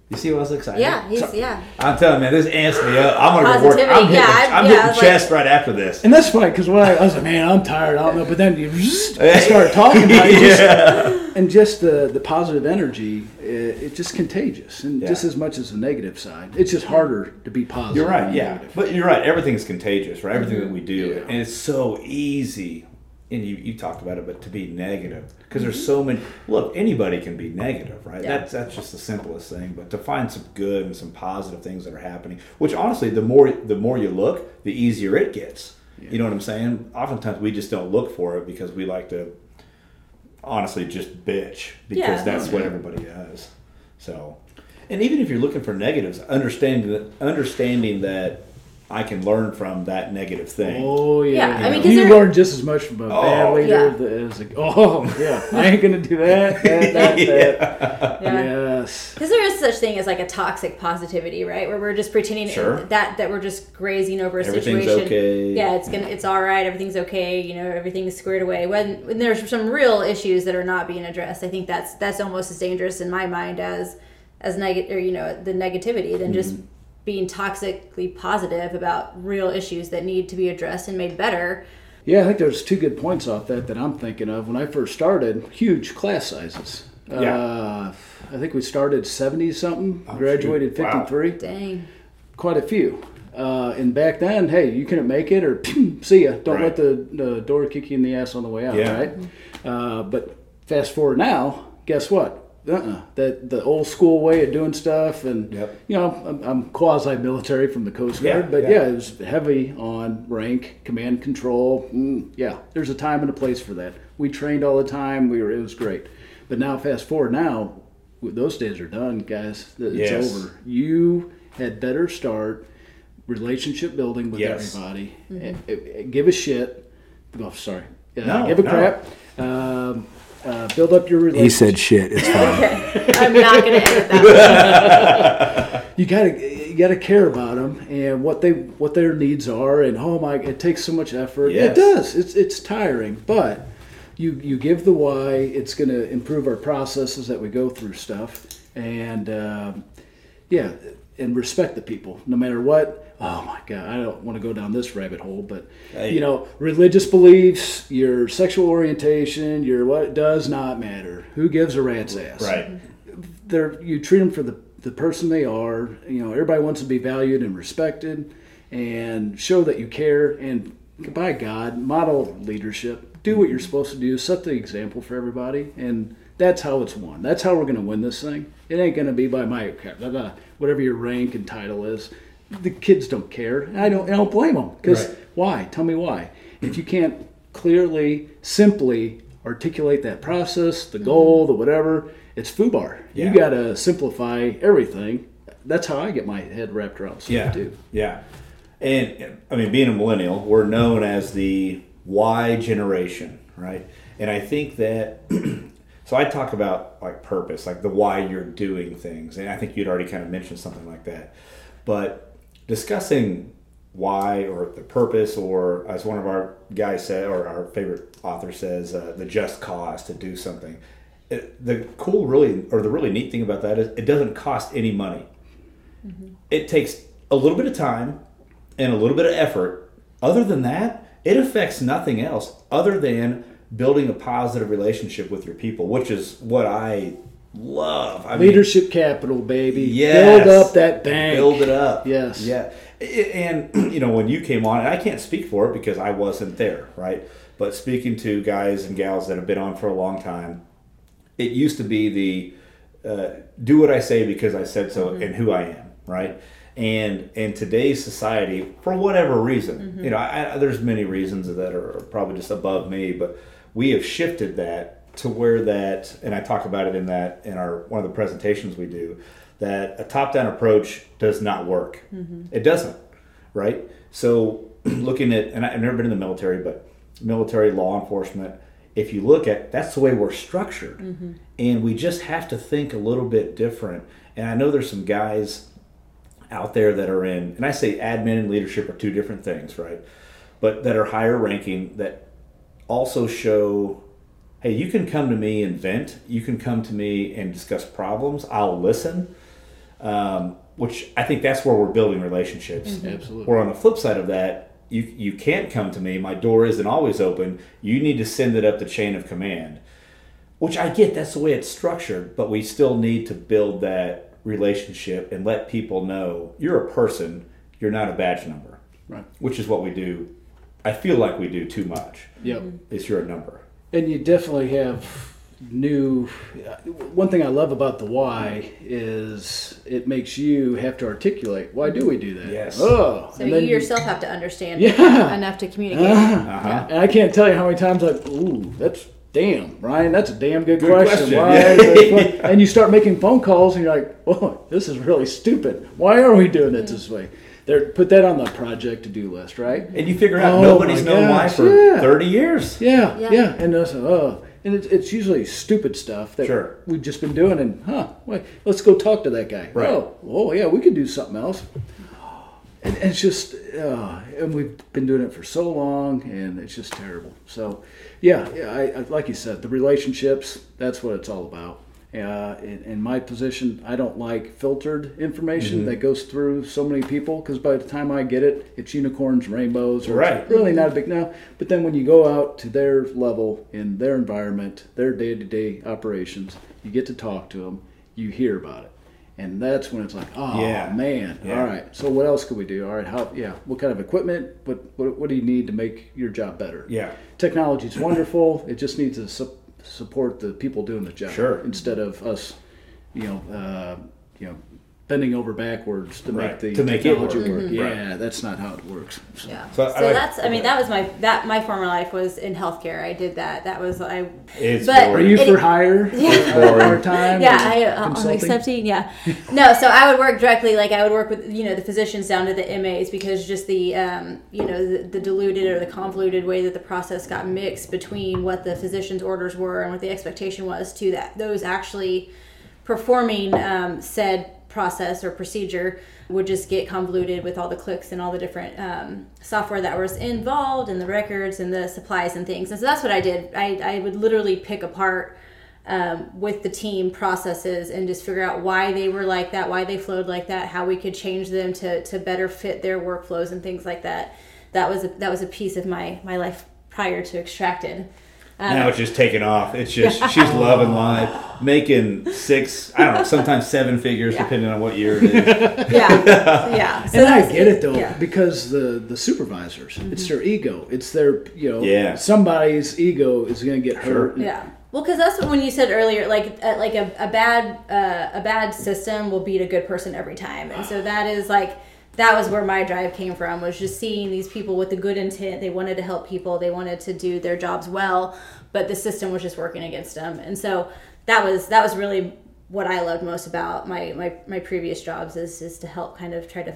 You see what I was excited? Yeah, he's, so, yeah. I'm telling you, man, this amps me up. I'm going to reward. I'm hitting, yeah, I'm, I'm yeah, hitting chest like, right after this. And that's funny because when I, I was like, man, I'm tired. I don't know. But then you start talking about it. yeah. just, and just the, the positive energy, it's it just contagious. And yeah. just as much as the negative side. It's just harder to be positive. You're right, yeah. Negative. But you're right. Everything's contagious, right? Everything mm-hmm. that we do. Yeah. And it's so easy. And you, you talked about it, but to be negative. Because there's so many... Look, anybody can be negative, right? Yeah. That's that's just the simplest thing. But to find some good and some positive things that are happening, which honestly, the more the more you look, the easier it gets. Yeah. You know what I'm saying? Oftentimes, we just don't look for it because we like to, honestly, just bitch. Because yeah. that's what everybody does. So, and even if you're looking for negatives, understanding that, understanding that I can learn from that negative thing. Oh, yeah. yeah. You know? I mean, you learn just as much from a oh, bad leader yeah. as a, oh, yeah, I ain't going to do that, that, that, that. Yeah. Yes. Because there is such thing as like a toxic positivity, right? Where we're just pretending sure. that that we're just grazing over a everything's situation. Okay. Yeah, it's gonna, it's all right. Everything's okay. You know, everything's squared away. When, when there's some real issues that are not being addressed, I think that's that's almost as dangerous in my mind as, as neg- or, you know, the negativity than mm-hmm. just being toxically positive about real issues that need to be addressed and made better. Yeah, I think there's two good points off that that I'm thinking of. When I first started, huge class sizes. Yeah. Uh, I think we started seventy-something, oh, graduated shoot. fifty-three. Wow. Dang. Quite a few. Uh, and back then, hey, you couldn't make it or see ya. Don't right. let the, the door kick you in the ass on the way out, yeah. right? Uh, but fast forward now, guess what? Uh-uh. That the old school way of doing stuff, and yep. you know, I'm, I'm quasi-military from the Coast Guard, yeah, but yeah. yeah, it was heavy on rank, command, control. Mm, yeah, there's a time and a place for that. We trained all the time. We were, it was great. But now, fast forward now, those days are done, guys. It's yes. over. You had better start relationship building with yes. everybody. Mm-hmm. Give a shit. Oh, sorry. Uh, no, give a no. crap. Um, Uh, build up your relationship. He said shit. It's fine. Okay. I'm not going to edit that. you gotta you gotta care about them and what they what their needs are. And oh my, it takes so much effort. Yes. It does. It's it's tiring, but you you give the why. It's going to improve our processes that we go through stuff. And uh, yeah, and respect the people no matter what. Oh my God, I don't want to go down this rabbit hole, but hey. You know, religious beliefs, your sexual orientation, your what does not matter. Who gives a rat's ass? Right. They're, you treat them for the, the person they are. You know, everybody wants to be valued and respected and show that you care. And by God, model leadership. do what you're supposed to do, set the example for everybody, and that's how it's won. That's how we're going to win this thing. It ain't going to be by my whatever your rank and title is. The kids don't care, and I don't, I don't blame them, because right. why? Tell me why. If you can't clearly, simply articulate that process, the goal, the whatever, it's FUBAR. Yeah. You got to simplify everything. That's how I get my head wrapped around stuff yeah. too. Yeah. And, I mean, being a millennial, we're known as the Y generation, right? And I think that, so I talk about, like, purpose, like the why you're doing things. And I think you'd already kind of mentioned something like that. But discussing why or the purpose, or as one of our guys said, or our favorite author says, uh, the just cause to do something. It, the cool really, or the really neat thing about that is it doesn't cost any money. Mm-hmm. It takes a little bit of time and a little bit of effort. Other than that, it affects nothing else other than building a positive relationship with your people, which is what I love. I Leadership mean, capital, baby. Yes. Build up that bank. Build it up. Yes. Yeah. And, you know, when you came on, and I can't speak for it because I wasn't there, right? But speaking to guys and gals that have been on for a long time, it used to be the uh, do what I say because I said so, mm-hmm. and who I am, right? And in today's society, for whatever reason, mm-hmm. you know, I, I, there's many reasons that are probably just above me, but we have shifted that to where that, and I talk about it in that in our one of the presentations we do, that a top-down approach does not work. Mm-hmm. It doesn't, right? So looking at, and I've never been in the military, but military law enforcement, if you look at, that's the way we're structured. Mm-hmm. And we just have to think a little bit different. And I know there's some guys out there that are in, and I say admin and leadership are two different things, right? But that are higher ranking that also show, hey, you can come to me and vent. You can come to me and discuss problems. I'll listen, um, which I think that's where we're building relationships. Mm-hmm. Absolutely. Or on the flip side of that, You you can't come to me. My door isn't always open. You need to send it up the chain of command, which I get. That's the way it's structured, but we still need to build that relationship and let people know you're a person. You're not a badge number, right? Which is what we do. I feel like we do too much. Yep, it's you're a number, and you definitely have new. One thing I love about the why is it makes you have to articulate why do we do that. Yes. Oh, so you yourself you, have to understand yeah. enough to communicate. Uh-huh. Yeah. And I can't tell you how many times I've, ooh, that's damn, Ryan, that's a damn good, good question. question. Why, yeah. And you start making phone calls and you're like, oh, this is really stupid. Why are we doing it this way? They're, put that on the project to-do list, right? And you figure out oh, nobody's known why for yeah. thirty years. Yeah, yeah. yeah. And that's, oh. And it's, it's usually stupid stuff that sure. we've just been doing, and, huh, wait, let's go talk to that guy. Right. Oh, oh, yeah, we could do something else. And, and it's just, uh, and we've been doing it for so long, and it's just terrible. So, yeah, yeah I, I, like you said, the relationships, that's what it's all about. Uh, in, in my position, I don't like filtered information mm-hmm. that goes through so many people, because by the time I get it, it's unicorns, rainbows, or right. it's really not a big no. But then when you go out to their level, in their environment, their day-to-day operations, you get to talk to them, you hear about it. And that's when it's like, oh, yeah. man, yeah. all right, so what else could we do? All right, how? Yeah, what kind of equipment? What, what, what do you need to make your job better? Yeah, technology's wonderful. It just needs a support. support the people doing the job sure. instead of us, you know, uh, you know, bending over backwards to right. make the to make technology it work. work. Mm-hmm. Yeah, right. That's not how it works. So, yeah. so, so I, that's, I mean, that was my that my former life was in healthcare. I did that. That was I. It's but boring. Are you it, for hire? Yeah. For part time? Yeah, I, I'm accepting. Yeah. No, so I would work directly. Like I would work with you know the physicians down to the M As because just the um you know the, the diluted or the convoluted way that the process got mixed between what the physician's orders were and what the expectation was to that those actually performing um, said. process or procedure would just get convoluted with all the clicks and all the different um, software that was involved and the records and the supplies and things. And so that's what I did. I, I would literally pick apart um, with the team processes and just figure out why they were like that, why they flowed like that, how we could change them to, to better fit their workflows and things like that. That was a, that was a piece of my, my life prior to Extracted. Um, now it's just taking off. It's just, she's loving life. making six, I don't know, sometimes seven figures, yeah. depending on what year it is. Yeah, yeah. So and I get it, though, yeah. because the, the supervisors, mm-hmm. it's their ego. It's their, you know, yeah. somebody's ego is going to get hurt. Yeah. Well, because that's what, when you said earlier, like uh, like a, a bad uh, a bad system will beat a good person every time. And so that is like, that was where my drive came from, was just seeing these people with the good intent. They wanted to help people. They wanted to do their jobs well, but the system was just working against them. And so that was that was really what I loved most about my, my, my previous jobs is, is to help kind of try to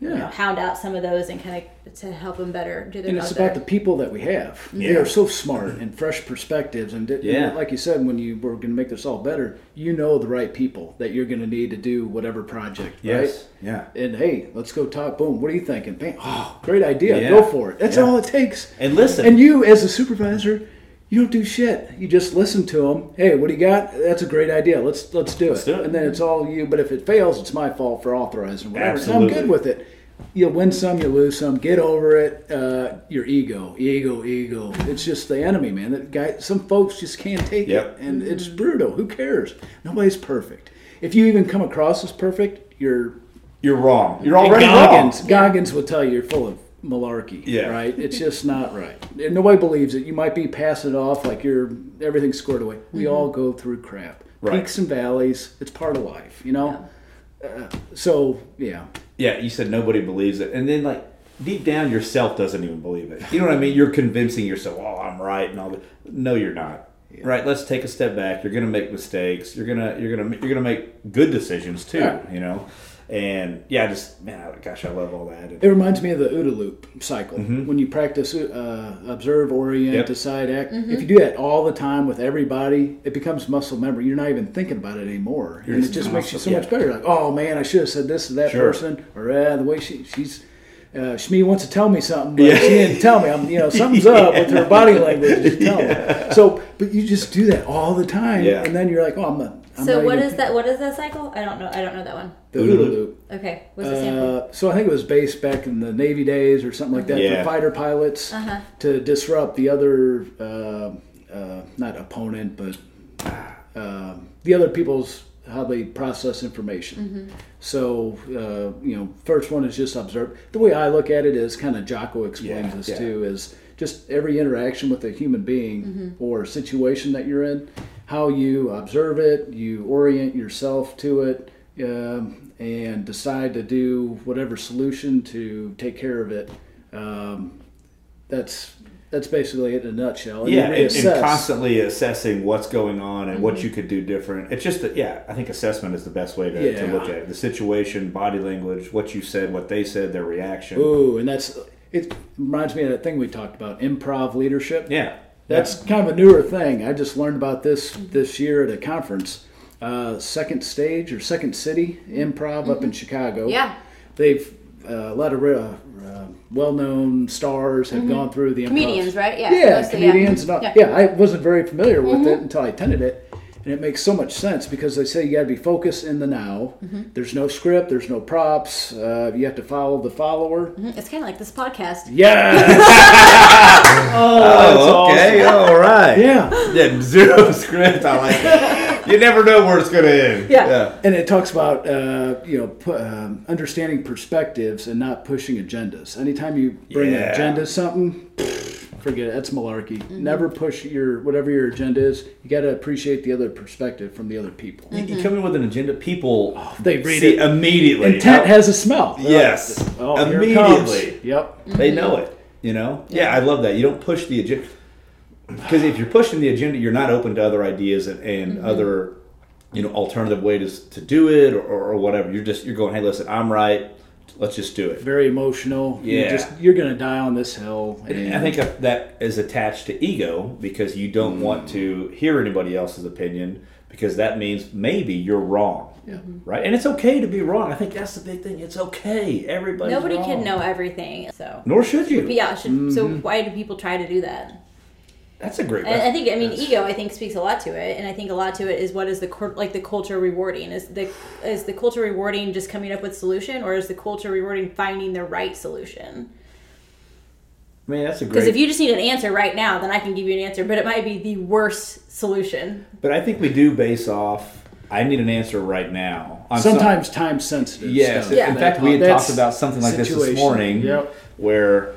yeah. you know, hound out some of those and kind of to help them better do their And it's about better. The people that we have. Yeah. They are so smart and fresh perspectives. And yeah. like you said, when you were going to make this all better, you know the right people that you're going to need to do whatever project, yes. right? Yeah. And hey, let's go talk. Boom. What are you thinking? Bam. Oh, great idea. Yeah. Go for it. That's yeah. all it takes. And listen. And you as a supervisor, you don't do shit. You just listen to them. Hey, what do you got? That's a great idea. Let's let's do it. Let's do it. And then it's all you. But if it fails, it's my fault for authorizing whatever. Absolutely. And I'm good with it. You win some, you lose some. Get over it. Uh, your ego, ego, ego. It's just the enemy, man. That guy. Some folks just can't take yep. it, and it's brutal. Who cares? Nobody's perfect. If you even come across as perfect, you're you're wrong. You're already Goggins, wrong. Goggins will tell you you're full of malarkey, yeah. right? It's just not right. And nobody believes it. You might be passing it off like you're everything's squared away. We mm-hmm. all go through crap, right. peaks and valleys. It's part of life, you know. Yeah. Uh, so yeah, yeah. You said nobody believes it, and then like deep down, yourself doesn't even believe it. You know what I mean? You're convincing yourself, "Oh, I'm right," and all that. No, you're not. Yeah. Right? Let's take a step back. You're gonna make mistakes. You're gonna you're gonna you're gonna make good decisions too. Yeah. You know. And yeah, I just man, gosh, I love all that. It reminds me of the OODA loop cycle. Mm-hmm. When you practice uh, observe, orient, yep. decide, act. Mm-hmm. If you do that all the time with everybody, it becomes muscle memory. You're not even thinking about it anymore. You're and just it just muscle, makes you so yeah. much better. Like, oh man, I should have said this to that sure. person, or uh, the way she she's uh, Shmi wants to tell me something, but yeah. she didn't tell me. I'm you know something's yeah. up with her body language. Tell yeah. me. So, but you just do that all the time, yeah. and then you're like, oh, I'm a I'm so what is that? What is that cycle? I don't know. I don't know that one. The OODA loop. Okay. What's the sample? Uh, so I think it was based back in the Navy days or something like that yeah. for fighter pilots uh-huh. to disrupt the other, uh, uh, not opponent, but uh, the other people's how they process information. Mm-hmm. So uh, you know, first one is just observe. The way I look at it is kind of Jocko explains yeah, this yeah. too is just every interaction with a human being mm-hmm. or situation that you're in. How you observe it, you orient yourself to it, um, and decide to do whatever solution to take care of it. Um, that's that's basically it in a nutshell. And yeah, and, and constantly assessing what's going on and mm-hmm. what you could do different. It's just that, yeah, I think assessment is the best way to, yeah. to look at it. The situation, body language, what you said, what they said, their reaction. Ooh, and that's it reminds me of that thing we talked about, improv leadership. Yeah. That's kind of a newer thing. I just learned about this this year at a conference. Uh, Second Stage or Second City Improv mm-hmm. up in Chicago. Yeah. They've, uh, a lot of uh, uh, well-known stars have mm-hmm. gone through the improv. Comedians, right? Yeah, yeah mostly, comedians. Yeah. And all, yeah. yeah, I wasn't very familiar with mm-hmm. it until I attended it. And it makes so much sense because they say you got to be focused in the now. Mm-hmm. There's no script. There's no props. Uh, you have to follow the follower. Mm-hmm. It's kind of like this podcast. Yeah. oh, oh okay. Awesome. All right. Yeah. Yeah. Zero script. I like that. You never know where it's going to end. Yeah. yeah. And it talks about uh, you know p- um, understanding perspectives and not pushing agendas. Anytime you bring yeah. an agenda to something. Forget it. That's malarkey. Mm-hmm. Never push your whatever your agenda is. You got to appreciate the other perspective from the other people. Mm-hmm. You come in with an agenda, people oh, they read see it immediately. Intent oh. has a smell. They're yes, like, oh, immediately. Yep, mm-hmm. they know it. You know. Yeah. yeah, I love that. You don't push the agenda because if you're pushing the agenda, you're not open to other ideas and, and mm-hmm. other you know alternative ways to, to do it or, or whatever. You're just you're going, hey, listen, I'm right. Let's just do it. Very emotional. Yeah. You're, just, you're going to die on this hill. And I think that is attached to ego because you don't mm-hmm. want to hear anybody else's opinion because that means maybe you're wrong. Yeah. Right? And it's okay to be wrong. I think that's the big thing. It's okay. Everybody's Nobody wrong. Nobody can know everything. So. Nor should you. But yeah. Should, mm-hmm. So why do people try to do that? That's a great. I think I mean that's... ego. I think speaks a lot to it, and I think a lot to it is what is the like the culture rewarding is the is the culture rewarding just coming up with solution, or is the culture rewarding finding the right solution? I mean, that's a great... Because if you just need an answer right now, then I can give you an answer, but it might be the worst solution. But I think we do base off, I need an answer right now. On Sometimes some... time-sensitive Yes. Stuff. Yeah. In fact, we had that's talked about something like situation. this this morning, yep. where...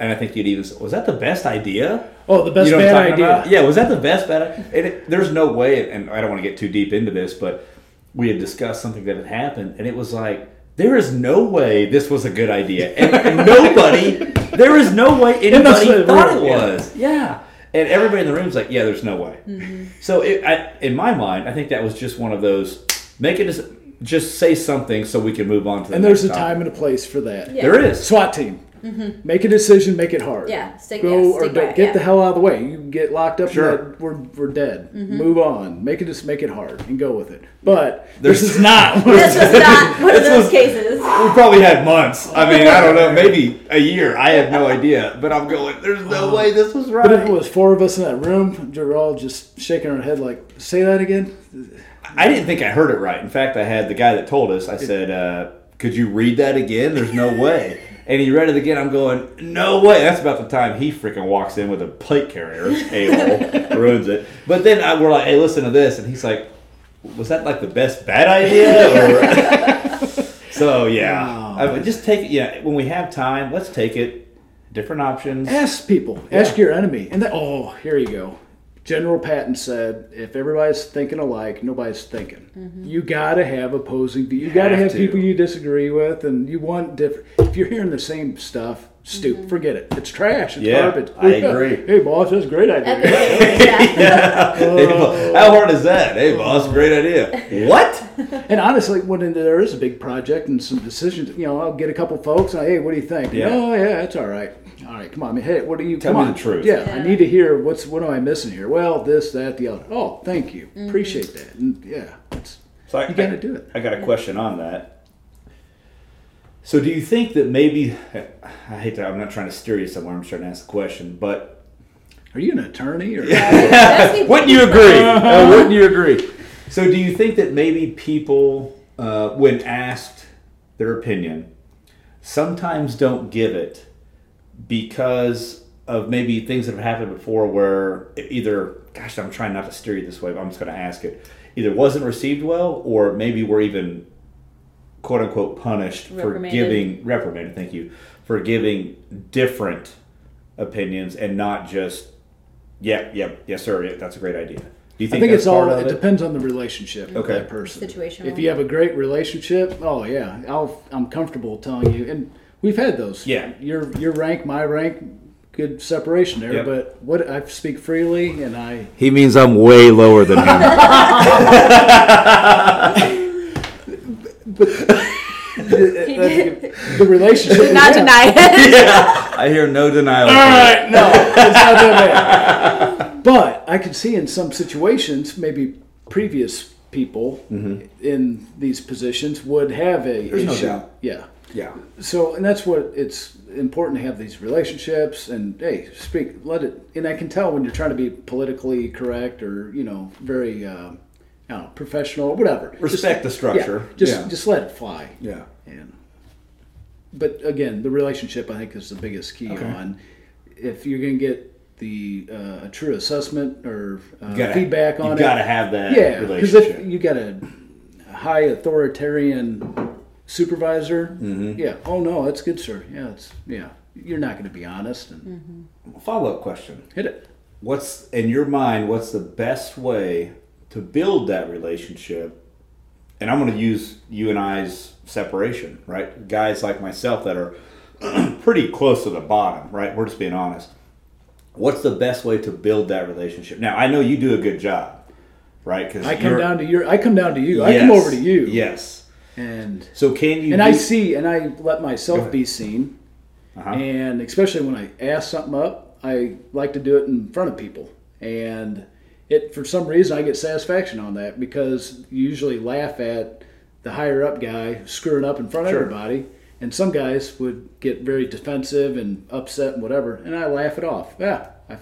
And I think you'd even say, was that the best idea? Oh, the best you know bad idea. About? Yeah, was that the best bad idea? There's no way, and I don't want to get too deep into this, but we had discussed something that had happened, and it was like, there is no way this was a good idea. And, and nobody, there is no way anybody thought it was. Yeah. yeah. And everybody in the room's like, yeah, there's no way. Mm-hmm. So it, I, in my mind, I think that was just one of those, make it a, just say something so we can move on to the and next And there's a time topic. and a place for that. Yeah. There is. SWAT team. Mm-hmm. Make a decision, make it hard. Yeah, stick, go yeah, stick or don't. Right, get yeah. the hell out of the way. You can get locked up. Sure, we're we're dead. Mm-hmm. Move on. Make it just make it hard and go with it. But There's, this is not. This is not one of those was, cases. We probably had months. I mean, I don't know, maybe a year. I have no idea. But I'm going, there's no way this was right. But if it was four of us in that room, we're all just shaking our head like, say that again. I didn't think I heard it right. In fact, I had the guy that told us. I said, uh, could you read that again? There's no way. And he read it again. I'm going, no way. That's about the time he freaking walks in with a plate carrier, a-hole, ruins it. But then I, we're like, hey, listen to this. And he's like, was that like the best bad idea? Or... so, yeah. No. I mean, just take it. Yeah, when we have time, let's take it. Different options. Ask people. Yeah. Ask your enemy. And that, oh, here you go. General Patton said, if everybody's thinking alike, nobody's thinking. Mm-hmm. You got to have opposing views. You got to have people you disagree with, and you want different. If you're hearing the same stuff, stoop. Mm-hmm. Forget it. It's trash. It's yeah, garbage. I agree. Hey, boss, that's a great idea. yeah. Hey, how hard is that? Hey, boss, great idea. What? And honestly, when there is a big project and some decisions, you know, I'll get a couple folks, and I, hey, what do you think? Yeah. Oh, yeah, that's all right. All right, come on. I mean, hey, what do you... Tell come me on. the truth. Yeah, yeah, I need to hear what's... What am I missing here? Well, this, that, the other. Oh, thank you. Mm-hmm. Appreciate that. And yeah, it's, so I, you got to do it. I got a question on that. So do you think that maybe... I hate to... I'm not trying to steer you somewhere. I'm just trying to ask the question, but... Are you an attorney? Or Wouldn't you agree? Uh, wouldn't you agree? So do you think that maybe people, uh, when asked their opinion, sometimes don't give it because of maybe things that have happened before where either, gosh, I'm trying not to steer you this way, but I'm just going to ask it, either wasn't received well or maybe we're even, quote unquote, punished for giving, reprimanded, thank you, for giving different opinions and not just, yeah, yeah, yes, sir, yeah, that's a great idea. Do you think I think that's it's all, part of it? It depends on the relationship okay. of that person. Situational. If you have a great relationship, oh yeah, I'll, I'm comfortable telling you, and we've had those. Yeah. Your your rank, my rank, good separation there. Yep. But what I speak freely and I... He means I'm way lower than him. but, but the, the relationship... Not deny it. Yeah. I hear no denial. All right, no. It's not that bad. But I could see in some situations, maybe previous people mm-hmm. in these positions would have a... There's issue. No doubt. Yeah. Yeah. So, and that's what it's important to have these relationships and, hey, speak, let it, and I can tell when you're trying to be politically correct or, you know, very, uh, I don't know, professional or whatever. Respect just, the structure. Yeah, just, yeah. just let it fly. Yeah. And, but again, the relationship I think is the biggest key okay. on if you're going to get the uh, true assessment or uh, gotta, feedback on you it. You got to have that yeah, relationship. Yeah, because if you got a high authoritarian supervisor, mm-hmm. yeah. Oh no, that's good, sir. Yeah, it's yeah. You're not going to be honest. And... Mm-hmm. Follow up question. Hit it. What's in your mind? What's the best way to build that relationship? And I'm going to use you and I's separation, right? Guys like myself that are pretty close to the bottom, right? We're just being honest. What's the best way to build that relationship? Now I know you do a good job, right? 'Cause I come down to your. I come down to you. Yes, I come over to you. Yes. And so can you? And be, I see, and I let myself be seen, uh-huh. and especially when I ask something up, I like to do it in front of people, and it for some reason I get satisfaction on that because you usually laugh at the higher up guy screwing up in front of sure. everybody, and some guys would get very defensive and upset and whatever, and I laugh it off. Yeah, I f-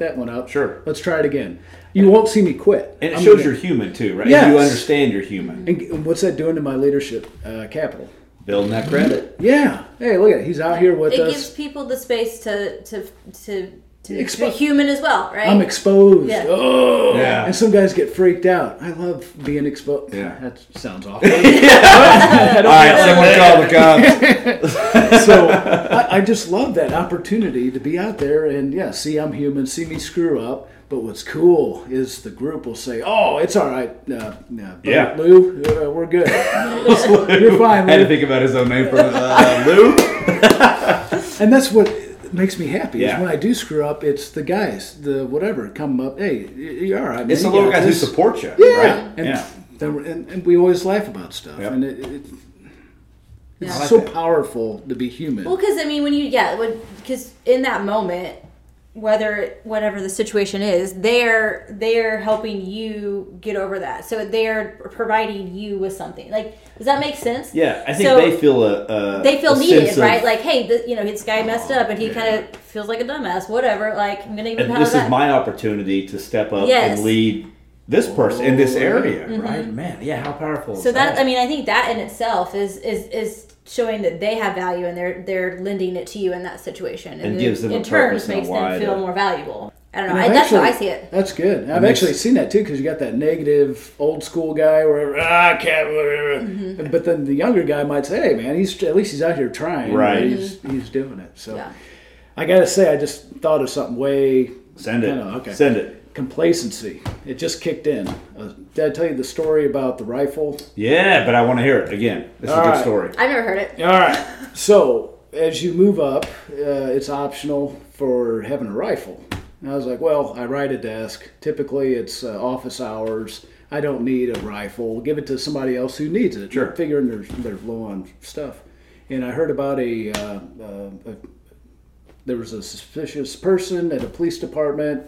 that one up. Sure, let's try it again. You won't see me quit. And it I'm shows gonna, you're human too, right? Yes. You understand you're human. And what's that doing to my leadership uh, capital? Building that credit. Yeah. Hey, look at it. He's out here with it us. It gives people the space to to to, to Expo- be human as well, right? I'm exposed. Yeah. Oh. Yeah. And some guys get freaked out. I love being exposed. Yeah. That sounds awful. All right, someone call the cops. So I, I just love that opportunity to be out there and, yeah, see I'm human, see me screw up. But what's cool is the group will say, "Oh, it's all right, uh, no, yeah, Lou, uh, we're good. You're fine." Lou. I had to think about his own name for uh, Lou. And that's what makes me happy. Yeah. Is when I do screw up, it's the guys, the whatever, come up. Hey, you're all right. It's the little guys who support you. Yeah, right? and, yeah. And, and we always laugh about stuff, yep. and it, it, it's yeah. so like powerful to be human. Well, because I mean, when you yeah, because in that moment. Whether whatever the situation is, they're they're helping you get over that. So they're providing you with something. Like, does that make sense? Yeah, I think so, they feel a, a they feel a needed, sense right? Of, like, hey, the, you know, this guy messed up, and he yeah. kind of feels like a dumbass. Whatever. Like, I'm gonna. Even this that. is my opportunity to step up yes. and lead this person oh, in this area, mm-hmm. right? Man, yeah, how powerful. So is that, that I mean, I think that in itself is is is. showing that they have value and they're they're lending it to you in that situation, and it gives them in turn makes them feel more valuable. I don't know. I, that's how I see it. That's good. I've actually seen that too, because you got that negative old school guy where ah, I can't. Mm-hmm. But then the younger guy might say, "Hey, man, he's at least he's out here trying. Right? Mm-hmm. He's he's doing it." So yeah. I gotta say, I just thought of something way. Send it. I don't know, okay. Send it. Complacency. It just kicked in. Uh, did I tell you the story about the rifle? Yeah, but I want to hear it again. It's a good story. I've never heard it. All right. So as you move up, uh, it's optional for having a rifle. And I was like, well, I ride a desk. Typically, it's uh, office hours. I don't need a rifle. Give it to somebody else who needs it. Sure. Figuring they're, they're low on stuff. And I heard about a, uh, uh, a there was a suspicious person at a police department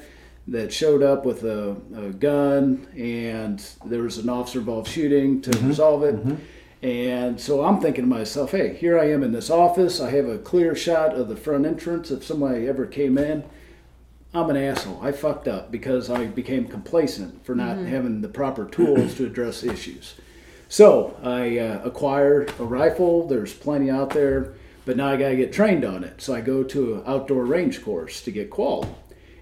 that showed up with a, a gun, and there was an officer-involved shooting to mm-hmm. resolve it. Mm-hmm. And so I'm thinking to myself, hey, here I am in this office. I have a clear shot of the front entrance. If somebody ever came in, I'm an asshole. I fucked up because I became complacent for not mm-hmm. having the proper tools to address issues. So I uh, acquired a rifle. There's plenty out there, but now I got to get trained on it. So I go to an outdoor range course to get qualified.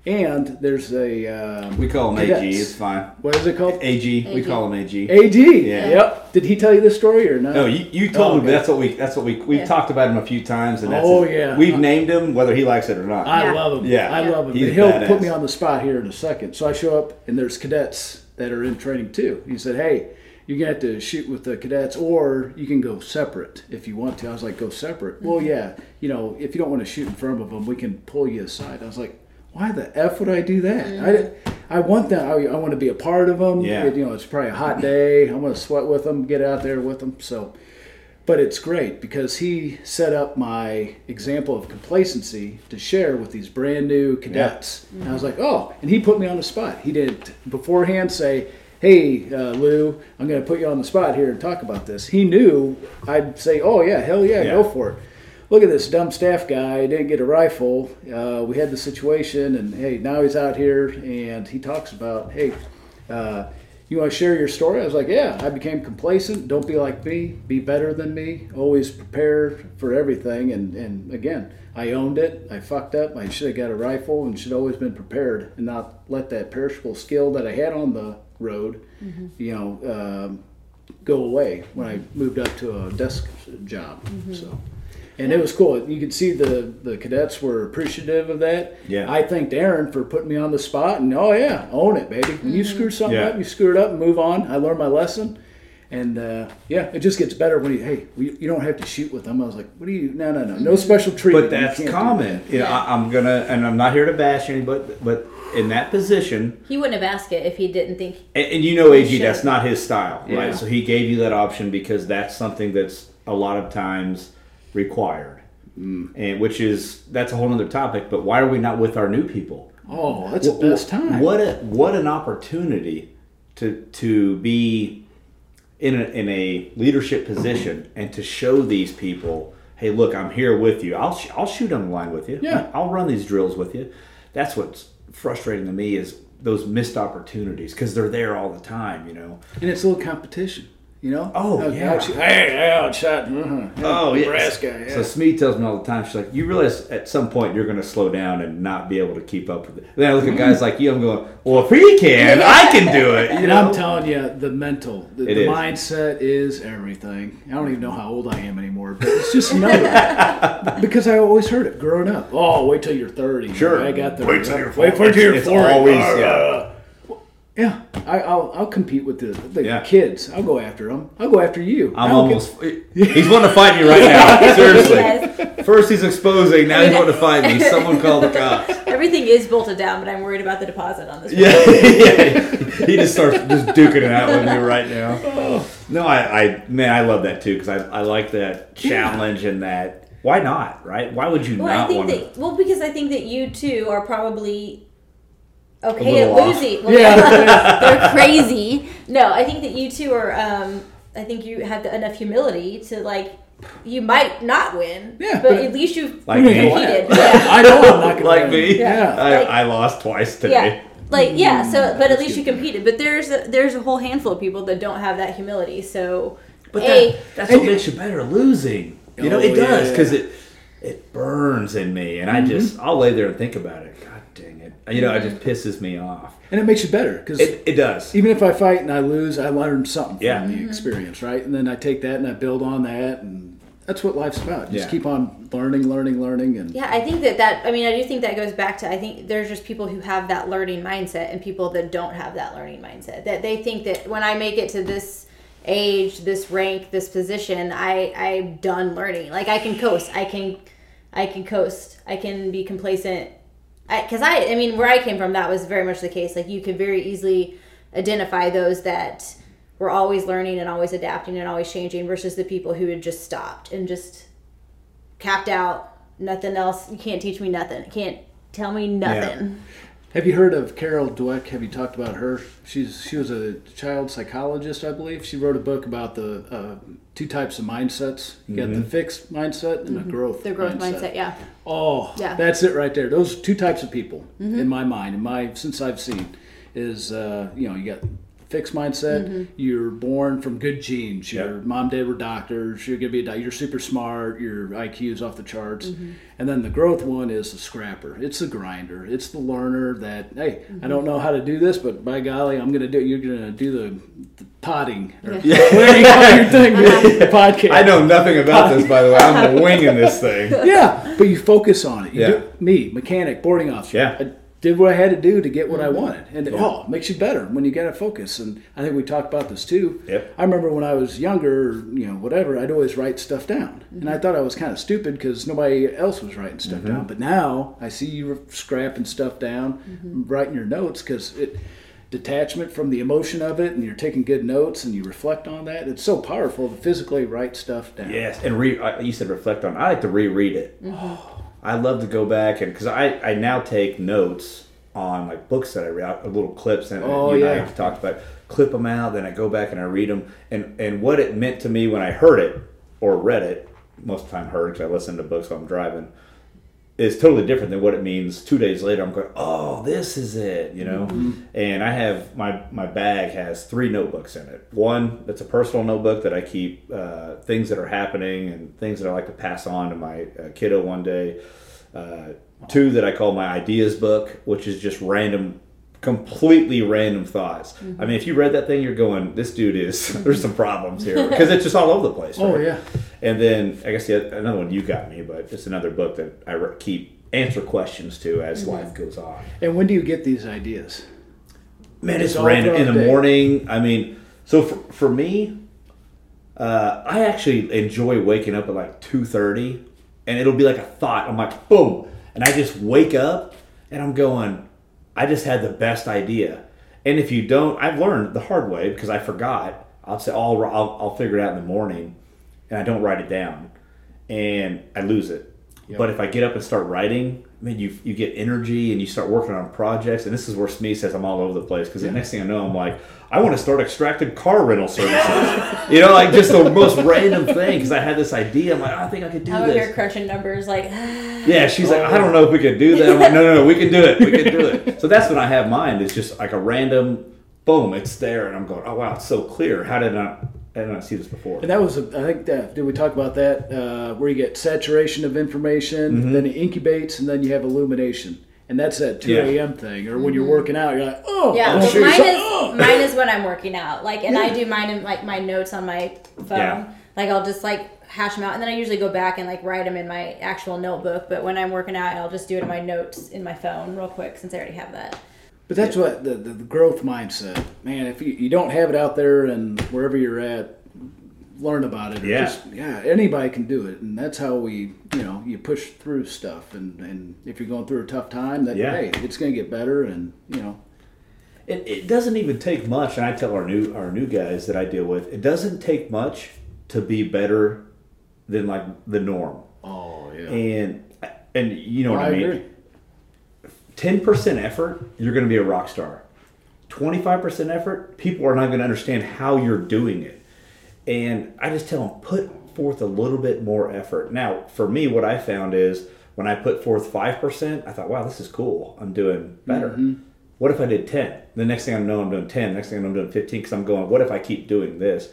And there's a... Um, we call him cadets. A G, it's fine. What is it called? A G, A G. We call him A G. A G, yeah. Yep. Did he tell you this story or not? No, you, you told oh, okay. him, that's what we, that's what we, we've yeah. talked about him a few times. And that's oh, his, yeah. We've named him, whether he likes it or not. I yeah. love him. Yeah. I love him. He's He'll badass. Put me on the spot here in a second. So I show up, and there's cadets that are in training too. He said, hey, you're going to have to shoot with the cadets, or you can go separate if you want to. I was like, go separate? Mm-hmm. Well, yeah, you know, if you don't want to shoot in front of them, we can pull you aside. I was like... Why the F would I do that? Mm. I, I want that. I, I want to be a part of them. Yeah. It, you know, it's probably a hot day. I want to sweat with them, get out there with them. So, but it's great because he set up my example of complacency to share with these brand new cadets. Yeah. Mm. And I was like, oh, and he put me on the spot. He didn't beforehand say, hey, uh, Lou, I'm going to put you on the spot here and talk about this. He knew I'd say, oh, yeah, hell yeah, yeah. go for it. Look at this dumb staff guy, didn't get a rifle, uh, we had the situation, and hey, now he's out here, and he talks about, hey, uh, you want to share your story? I was like, yeah, I became complacent, don't be like me, be better than me, always prepare for everything, and, and again, I owned it, I fucked up, I should have got a rifle, and should have always been prepared, and not let that perishable skill that I had on the road, mm-hmm. you know, um, go away when I moved up to a desk job, mm-hmm. so... And it was cool. You could see the, the cadets were appreciative of that. Yeah. I thanked Aaron for putting me on the spot. And, oh, yeah, own it, baby. When mm-hmm. you screw something yeah. up, you screw it up and move on. I learned my lesson. And, uh, yeah, it just gets better when you, hey, we, you don't have to shoot with them. I was like, what do you, no, no, no. No special treatment. But that's common. That. Yeah, I, I'm going to, and I'm not here to bash anybody, but in that position. He wouldn't have asked it if he didn't think. And, and you know, A G, should. That's not his style, right? Yeah. So he gave you that option because that's something that's a lot of times required, mm. and which is that's a whole other topic. But why are we not with our new people? Oh, that's what, the best time. What a, what an opportunity to to be in a, in a leadership position and to show these people, hey, look, I'm here with you. I'll sh- I'll shoot on the line with you. Yeah, I'll run these drills with you. That's what's frustrating to me is those missed opportunities because they're there all the time, you know. And it's a little competition. You know? Oh, out, yeah. Out, hey, outside. Mm-hmm. Oh, yeah. Nebraska, yeah. So Smee tells me all the time, she's like, you realize at some point you're going to slow down and not be able to keep up with it. And then I look at guys like you, I'm going, well, if he can, I can do it. You and know? I'm telling you, the mental, the, the is. mindset is everything. I don't even know how old I am anymore, but it's just another. Because I always heard it growing up. Oh, wait till you're thirty. Sure. I got the, wait till you're forty. Wait till you're forty. Always, yeah. Yeah, I, I'll I'll compete with the, the yeah. kids. I'll go after them. I'll go after you. I'm almost. Get... He's wanting to fight me right now. Seriously. Yes. First he's exposing. Now I mean, he's wanting to fight me. Someone call the cops. Everything is bolted down, but I'm worried about the deposit on this. Yeah, yeah. He just starts just duking it out with me right now. Oh. No, I, I man, I love that too because I I like that challenge and that. Why not? Right? Why would you well, not I think want that, to? Well, because I think that you two are probably. Okay, at Lucy. Well, yeah. they're, they're crazy. No, I think that you two are, um, I think you have enough humility to, like, you might not win, yeah, but, but at least you've like competed. Yeah. I know I'm not going to Like win. me? Yeah. I, like, I lost twice today. Yeah. Like, yeah, so, but at least you competed. But there's a, there's a whole handful of people that don't have that humility, so. But a, that, that's what makes you better, losing. You know, oh, it does, because yeah. it, it burns in me, and mm-hmm. I just, I'll lay there and think about it. God dang it. You know, it just pisses me off. And it makes you better. Cause it, it does. Even if I fight and I lose, I learned something yeah. from the mm-hmm. experience, right? And then I take that and I build on that. And that's what life's about. Just yeah. keep on learning, learning, learning. and Yeah, I think that that, I mean, I do think that goes back to, I think there's just people who have that learning mindset and people that don't have that learning mindset. That they think that when I make it to this age, this rank, this position, I, I'm done learning. Like I can coast. I can, I can coast. I can be complacent. Because I, I, I mean, where I came from, that was very much the case. Like, you could very easily identify those that were always learning and always adapting and always changing versus the people who had just stopped and just capped out, nothing else. You can't teach me nothing. You can't tell me nothing. Yeah. Have you heard of Carol Dweck? Have you talked about her? She's She was a child psychologist, I believe. She wrote a book about the uh, two types of mindsets. You got mm-hmm. the fixed mindset and mm-hmm. the growth mindset. The growth mindset, mindset yeah. Oh, yeah. That's it right there. Those two types of people, mm-hmm. in my mind, in my since I've seen, is, uh, you know, you got fixed mindset. Mm-hmm. You're born from good genes. Yep. Your mom, dad were doctors. You're going to be a doctor. You're super smart. Your I Q is off the charts. Mm-hmm. And then the growth one is the scrapper. It's the grinder. It's the learner that, hey, mm-hmm. I don't know how to do this, but by golly, I'm going to do it. You're going to do the, the potting. Or yeah. whatever you call your thing. The podcast. I know nothing about this, by the way. I'm winging this thing. Yeah, but you focus on it. You yeah. do, me, mechanic, boarding officer. Yeah. I, Did what I had to do to get what mm-hmm. I wanted. And yeah. oh, it makes you better when you got to focus. And I think we talked about this too. Yep. I remember when I was younger, you know, whatever, I'd always write stuff down. Mm-hmm. And I thought I was kind of stupid because nobody else was writing stuff mm-hmm. down. But now I see you scrapping stuff down, mm-hmm. writing your notes because it detachment from the emotion of it and you're taking good notes and you reflect on that. It's so powerful to physically write stuff down. Yes, and re- you said reflect on. I like to reread it. Mm-hmm. Oh. I love to go back and because I, I now take notes on like books that I read, little clips, and oh, you yeah. and I have talked about, clip them out, then I go back and I read them, and, and what it meant to me when I heard it or read it, most of the time heard because I listen to books while I'm driving, is totally different than what it means two days later. I'm going, oh, this is it, you know? Mm-hmm. And I have, my, my bag has three notebooks in it. One that's a personal notebook that I keep uh, things that are happening and things that I like to pass on to my uh, kiddo one day. Uh, two that I call my ideas book, which is just random, completely random thoughts. Mm-hmm. I mean, if you read that thing, you're going, this dude is, there's some problems here. Because it's just all over the place. Right? Oh, yeah. And then, I guess the, another one you got me, but it's another book that I re- keep, answer questions to as mm-hmm. life goes on. And when do you get these ideas? Man, it's, it's random. In the day. morning. I mean, so for, for me, uh, I actually enjoy waking up at like two thirty. And it'll be like a thought. I'm like, boom. And I just wake up and I'm going, I just had the best idea. And if you don't, I've learned the hard way because I forgot. I'll say, oh, I'll, I'll figure it out in the morning. And I don't write it down. And I lose it. Yep. But if I get up and start writing, I mean, you you get energy and you start working on projects. And this is where Smee says I'm all over the place because yeah. the next thing I know, I'm like, I want to start Extracted car rental services. You know, like just the most random thing because I had this idea. I'm like, I think I could do I'm this. I'm over here crushing numbers like. Yeah, she's like, I don't know if we could do that. I'm like, no, no, no, we can do it. We can do it. So that's what I have in mind. It's just like a random, boom, it's there. And I'm going, oh, wow, it's so clear. How did I... I did not see this before. And that was, a, I think, that, did we talk about that, uh, where you get saturation of information, mm-hmm. then it incubates, and then you have illumination. And that's that two a.m. yeah. thing. Or when you're working out, you're like, oh, yeah, well, sure mine, is, oh. mine is when I'm working out. Like, and yeah. I do mine in, like, my notes on my phone. Yeah. Like, I'll just, like, hash them out. And then I usually go back and, like, write them in my actual notebook. But when I'm working out, I'll just do it in my notes in my phone real quick since I already have that. But that's what the, the, the growth mindset, man. If you, you don't have it out there and wherever you're at, learn about it. Or yeah. Just, yeah. Anybody can do it, and that's how we, you know, you push through stuff. And, and if you're going through a tough time, that yeah. hey, it's going to get better. And you know, it it doesn't even take much. And I tell our new our new guys that I deal with, it doesn't take much to be better than like the norm. Oh yeah. And and you know well, what I, I mean. Agree. ten percent effort, you're going to be a rock star. twenty-five percent effort, people are not going to understand how you're doing it. And I just tell them, put forth a little bit more effort. Now, for me, what I found is when I put forth five percent, I thought, wow, this is cool. I'm doing better. Mm-hmm. What if I did ten? The next thing I know, I'm doing ten. The next thing I know, I'm doing fifteen because I'm going, what if I keep doing this?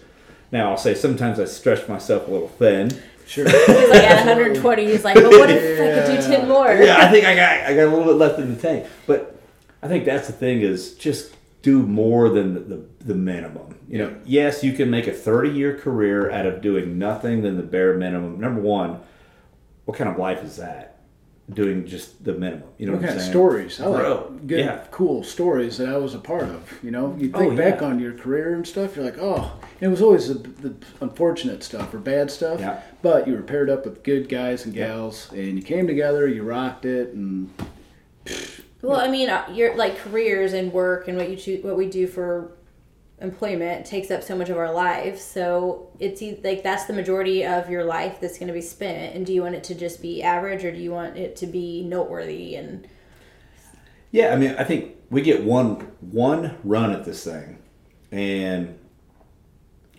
Now, I'll say sometimes I stretch myself a little thin. Sure. He's like at one hundred twenty. He's like, well, what if yeah. I could do ten more? Yeah, I think I got I got a little bit left in the tank. But I think that's the thing is just do more than the, the, the minimum. You know, yes, you can make a thirty-year career out of doing nothing than the bare minimum. Number one, what kind of life is that? Doing just the minimum. You know what, what kind I'm saying? Of stories. I like good, yeah. cool stories that I was a part of. You know, you think oh, yeah. back on your career and stuff, you're like, oh, and it was always the, the unfortunate stuff or bad stuff, yeah. but you were paired up with good guys and gals, yeah. and you came together, you rocked it, and... Well, I mean, your like careers and work and what you choose, what we do for employment takes up so much of our lives, so it's like that's the majority of your life that's going to be spent. And do you want it to just be average, or do you want it to be noteworthy? And yeah, I mean, I think we get one one run at this thing, and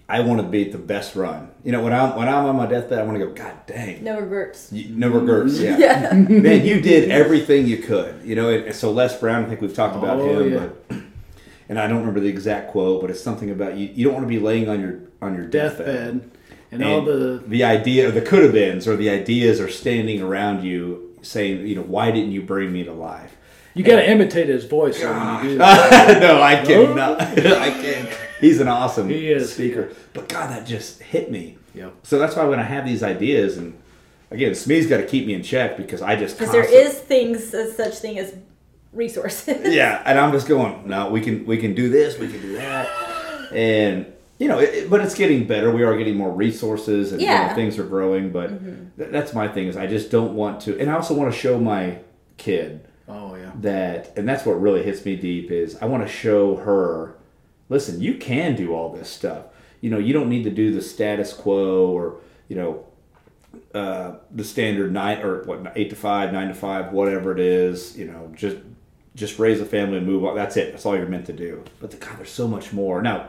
I want to be the best run. You know, when I'm when I'm on my deathbed, I want to go, God dang, no regrets, you, no regrets. Yeah, yeah. Man, you did everything you could. You know, and so Les Brown, I think we've talked about oh, him, yeah. but. And I don't remember the exact quote, but it's something about you. You don't want to be laying on your on your deathbed, deathbed and, and all the the idea, the could have beens, or the ideas are standing around you, saying, you know, why didn't you bring me to life? You got to imitate his voice. When you do that. No, I cannot. I can't. He's an awesome he is, speaker, yeah. but God, that just hit me. Yeah. So that's why when I have these ideas, and again, Smee's got to keep me in check because I just because there is things such thing as. Resources. Yeah, and I'm just going, no, we can we can do this, we can do that. And, you know, it, but it's getting better. We are getting more resources and yeah. you know, things are growing. But mm-hmm. th- that's my thing is I just don't want to. And I also want to show my kid oh, yeah. that, and that's what really hits me deep is I want to show her, listen, you can do all this stuff. You know, you don't need to do the status quo or, you know, uh, the standard nine or what, eight to five, nine to five, whatever it is, you know, just. Just raise a family and move on. That's it. That's all you're meant to do. But the, God, there's so much more. Now,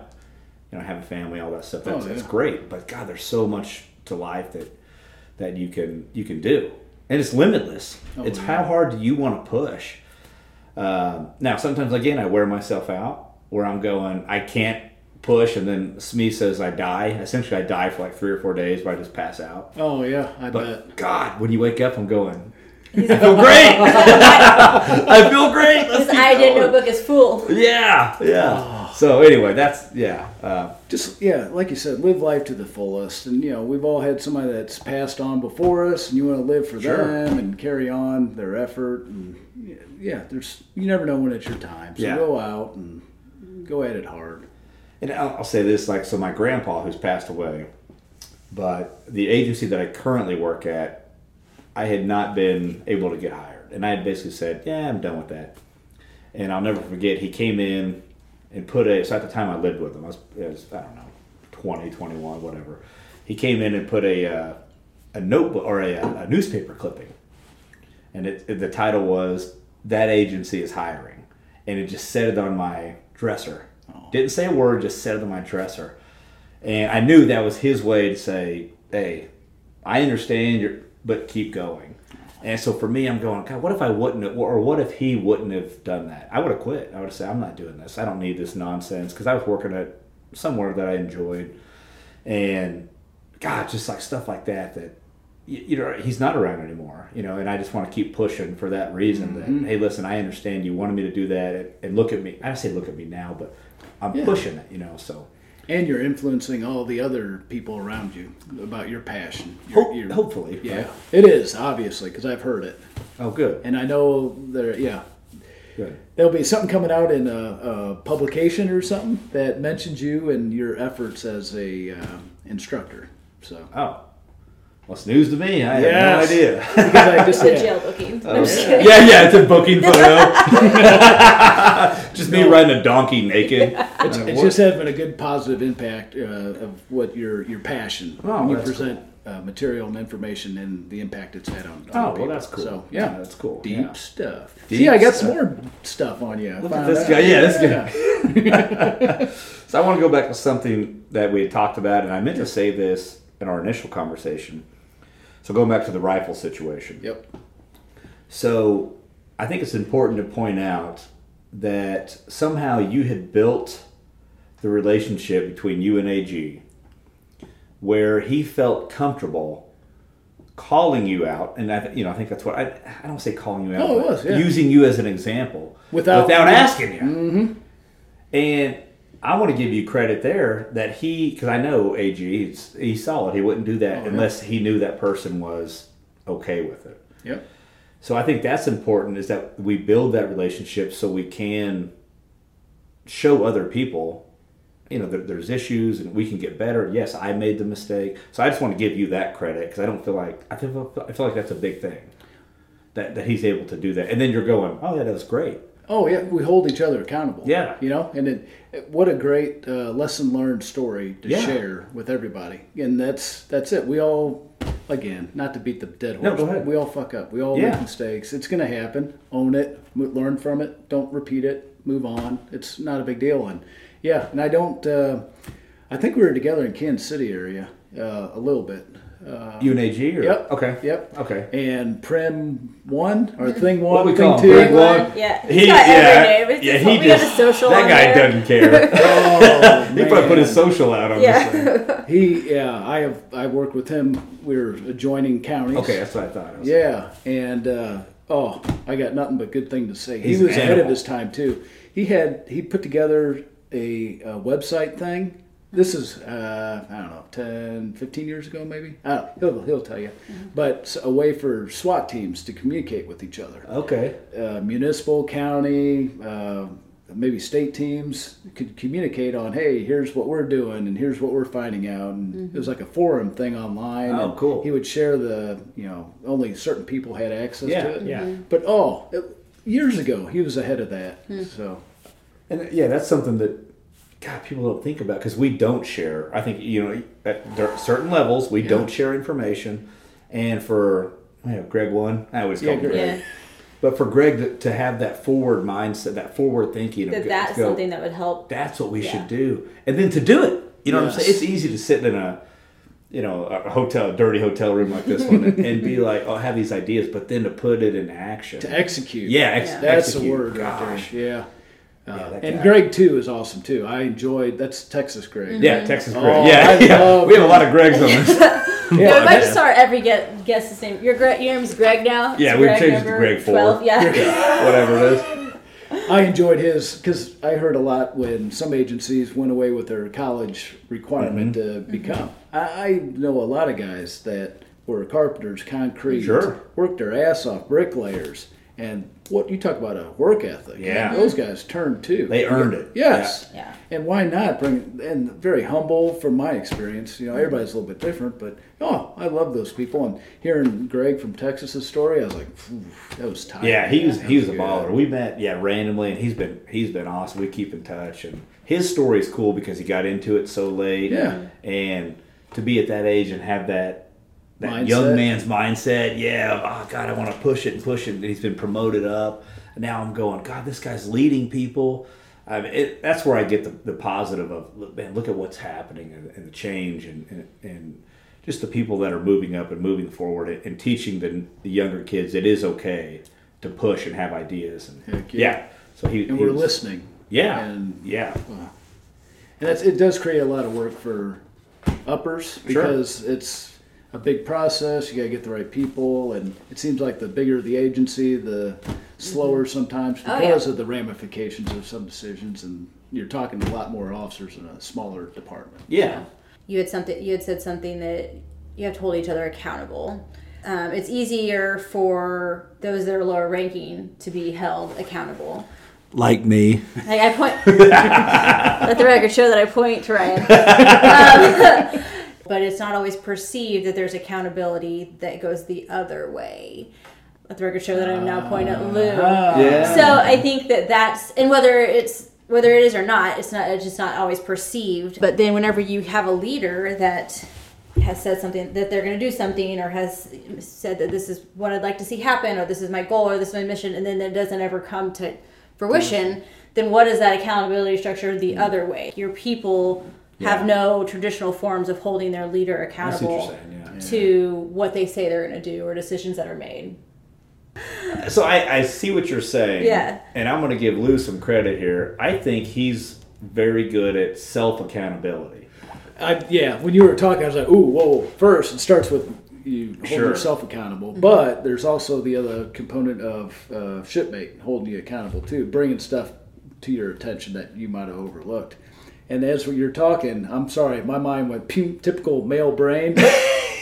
you know, have a family, all that stuff. That's, oh, yeah. that's great. But God, there's so much to life that that you can you can do, and it's limitless. Oh, it's yeah. how hard do you want to push? Um, now, sometimes again, I wear myself out where I'm going. I can't push, and then Smee says I die. Essentially, I die for like three or four days where I just pass out. Oh yeah, I but, bet. God, when you wake up, I'm going. He's I feel great. I feel great. Let's His I did notebook is full. Yeah, yeah. Oh. So anyway, that's yeah. Uh, Just yeah, like you said, live life to the fullest. And you know, we've all had somebody that's passed on before us, and you want to live for sure. them and carry on their effort. And yeah, there's you never know when it's your time, so yeah. go out and go at it hard. And I'll, I'll say this, like, so my grandpa who's passed away, but the agency that I currently work at. I had not been able to get hired. And I had basically said, yeah, I'm done with that. And I'll never forget, he came in and put a, so at the time I lived with him, I was, I, was, I don't know, twenty, twenty-one, whatever. He came in and put a uh, a notebook or a, a newspaper clipping. And it, it, the title was, That Agency is Hiring. And it just said it on my dresser. Oh. Didn't say a word, just said it on my dresser. And I knew that was his way to say, hey, I understand you're, but keep going. And so for me, I'm going, God, what if I wouldn't have, or what if he wouldn't have done that? I would have quit. I would have said, I'm not doing this. I don't need this nonsense. Because I was working at somewhere that I enjoyed. And God, just like stuff like that, that, you know, he's not around anymore, you know, and I just want to keep pushing for that reason. Mm-hmm. That, hey, listen, I understand you wanted me to do that, and, and look at me. I don't say look at me now, but I'm yeah. pushing it, you know, so. And you're influencing all the other people around you about your passion. Your, Ho- your, hopefully. Yeah, right? It is, obviously, because I've heard it. Oh, good. And I know there, yeah. Good. There'll be something coming out in a, a publication or something that mentions you and your efforts as a uh, instructor, so. Oh. Well, it's news to me. I yes. have no idea. Because I just said jail booking. Oh. Yeah, yeah, it's a booking photo. Just me no. riding a donkey naked. Yeah. It's, it's just having a good positive impact uh, of what your your passion. Oh, you present cool. uh, material and information and the impact it's had on, on oh, people. Well, that's cool. So, yeah. yeah, that's cool. Deep yeah. stuff. Deep See, I got stuff. some more stuff on you. Look at this guy. Yeah, this guy. So I want to go back to something that we had talked about, and I meant to say this in our initial conversation. So going back to the rifle situation. Yep. So I think it's important to point out that somehow you had built the relationship between you and A G where he felt comfortable calling you out. And I, th- you know, I think that's what I, I don't say calling you out, no, it was, yeah. using you as an example without, without asking you. Mm-hmm. And I want to give you credit there that he, because I know A G, he saw it. He wouldn't do that oh, unless yeah. he knew that person was okay with it. Yep. So I think that's important, is that we build that relationship so we can show other people, you know, that there's issues and we can get better. Yes, I made the mistake. So I just want to give you that credit, because I don't feel like, I feel, I feel like that's a big thing that, that he's able to do that. And then you're going, oh, yeah, that was great. Oh, yeah, we hold each other accountable. Yeah. You know, and it, it, what a great uh, lesson learned story to yeah. share with everybody. And that's that's it. We all, again, not to beat the dead horse, no, go ahead. We all fuck up. We all yeah. make mistakes. It's going to happen. Own it. Learn from it. Don't repeat it. Move on. It's not a big deal. And, yeah, and I don't, uh, I think we were together in Kansas City area uh, a little bit. Uh, you and A G? Or? Yep. Okay. Yep. Okay. And Prim one or Thing One, what Thing Two. Greg One. Yeah. He's he, got every yeah, name. Yeah, he just, social that guy there. Doesn't care. Oh, he probably put his social out on yeah. this thing. He, yeah, I have, I worked with him. We were adjoining counties. Okay, that's what I thought. I was yeah, saying. And uh, oh, I got nothing but good thing to say. He's he was ahead of his time too. He had, he put together a, a website thing. This is, uh, I don't know, ten, fifteen years ago maybe? I don't know. He'll, he'll tell you. Mm-hmm. But a way for SWAT teams to communicate with each other. Okay. Uh, municipal, county, uh, maybe state teams could communicate on, hey, here's what we're doing and here's what we're finding out. And mm-hmm. it was like a forum thing online. Oh, cool. He would share the, you know, only certain people had access yeah, to it. Yeah, yeah. But, oh, it, years ago, he was ahead of that. Mm. So, and yeah, that's something that, God, people don't think about, because we don't share. I think, you know, at certain levels, we yeah. don't share information. And for, you know, Greg One, I always call yeah, him Greg. Yeah. But for Greg to, to have that forward mindset, that forward thinking. That of, that's go, something that would help. That's what we yeah. should do. And then to do it. You know yes. what I'm saying? It's easy to sit in a, you know, a hotel, a dirty hotel room like this one and, and be like, oh, I have these ideas, but then to put it in action. To execute. Yeah, ex- yeah. that's execute. The word. Gosh. Right yeah. Uh, yeah, and Greg too is awesome too. I enjoyed that's Texas Greg. Mm-hmm. Yeah, Texas Greg. Oh, yeah, yeah. We have a lot of Gregs on this. yeah, if I just saw every guest guess the name. Your Greg, your name's Greg now. It's yeah, we've changed it to Greg Four. Yeah. yeah, whatever it is. I enjoyed his because I heard a lot when some agencies went away with their college requirement mm-hmm. to become. Mm-hmm. I, I know a lot of guys that were carpenters, concrete, sure. worked their ass off, bricklayers. And what you talk about a work ethic. Yeah. Those guys turned too. They earned it. Yes. Yeah. yeah. And why not bring, and very humble from my experience. You know, everybody's a little bit different, but oh, I love those people. And hearing Greg from Texas's story, I was like, that was tight. Yeah, he was, he was a baller. We met, yeah, randomly, and he's been he's been awesome. We keep in touch. And his story is cool because he got into it so late. Yeah. And to be at that age and have that. That mindset. Young man's mindset, yeah, oh, God, I want to push it and push it. And he's been promoted up. And now I'm going, God, this guy's leading people. I mean, it, that's where I get the, the positive of, man, look at what's happening and, and the change and, and and just the people that are moving up and moving forward and, and teaching the, the younger kids it is okay to push and have ideas. And Heck yeah. yeah. So he And he we're was, listening. Yeah. And, yeah. Wow. And that's it does create a lot of work for uppers because sure. it's a big process. You got to get the right people, and it seems like the bigger the agency, the slower sometimes because oh, yeah. of the ramifications of some decisions. And you're talking to a lot more officers in a smaller department. Yeah, you had something. You had said something that you have to hold each other accountable. Um, it's easier for those that are lower ranking to be held accountable. Like me. Like I point. Let the record show that I point to Ryan. Um, but it's not always perceived that there's accountability that goes the other way. Let the record show that I'm now pointing at Lou. Uh, yeah. So I think that that's, and whether it's whether it is or not, it's not. It's just not always perceived. But then whenever you have a leader that has said something that they're going to do something, or has said that this is what I'd like to see happen, or this is my goal, or this is my mission, and then it doesn't ever come to fruition, then what is that accountability structure the other way? Your people have yeah. no traditional forms of holding their leader accountable yeah. to yeah. what they say they're going to do or decisions that are made. So I, I see what you're saying. Yeah. And I'm going to give Lou some credit here. I think he's very good at self-accountability. I, yeah, when you were talking, I was like, ooh, whoa, first, it starts with you hold sure. yourself accountable. Mm-hmm. But there's also the other component of uh, shipmate holding you accountable, too, bringing stuff to your attention that you might have overlooked. And as you're talking, I'm sorry, my mind went pew, typical male brain. I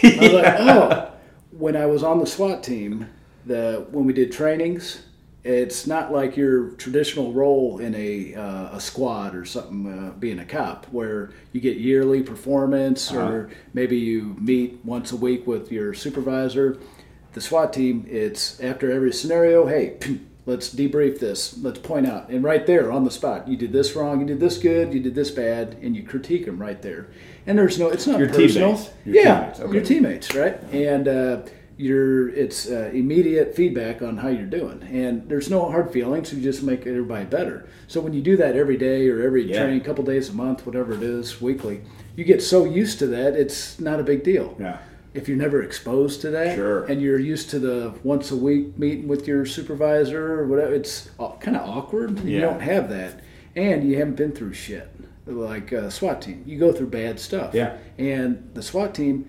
was yeah. like, oh, when I was on the SWAT team, the when we did trainings, it's not like your traditional role in a uh, a squad or something, uh, being a cop, where you get yearly performance uh-huh. or maybe you meet once a week with your supervisor. The SWAT team, it's after every scenario, hey, let's debrief this, let's point out. And right there on the spot, you did this wrong, you did this good, you did this bad, and you critique them right there. And there's no, it's not your personal. Teammates. Your yeah, teammates. Okay. Your teammates, right? Uh-huh. And... Uh, Your it's uh, immediate feedback on how you're doing, and there's no hard feelings. You just make everybody better. So when you do that every day or every yeah. training, couple days a month, whatever it is, weekly, you get so used to that it's not a big deal. Yeah. If you're never exposed to that, sure. and you're used to the once a week meeting with your supervisor or whatever, it's kind of awkward. Yeah. You don't have that, and you haven't been through shit like a SWAT team. You go through bad stuff. Yeah. And the SWAT team.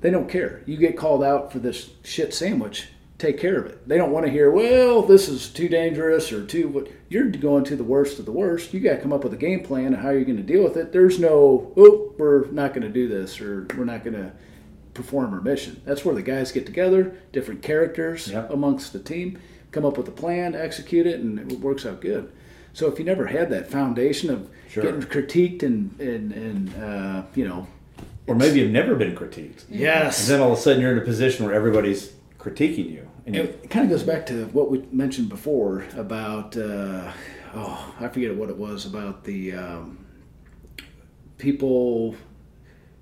They don't care. You get called out for this shit sandwich, take care of it. They don't want to hear, well, this is too dangerous or too what. You're going to the worst of the worst. You got to come up with a game plan on how you're going to deal with it. There's no, oh, we're not going to do this or we're not going to perform our mission. That's where the guys get together, different characters yep. amongst the team, come up with a plan, execute it, and it works out good. So if you never had that foundation of sure. getting critiqued and, and, and uh, you know, or maybe you've never been critiqued. Yes. And then all of a sudden you're in a position where everybody's critiquing you. And it you... kind of goes back to what we mentioned before about, uh, oh, I forget what it was, about the um, people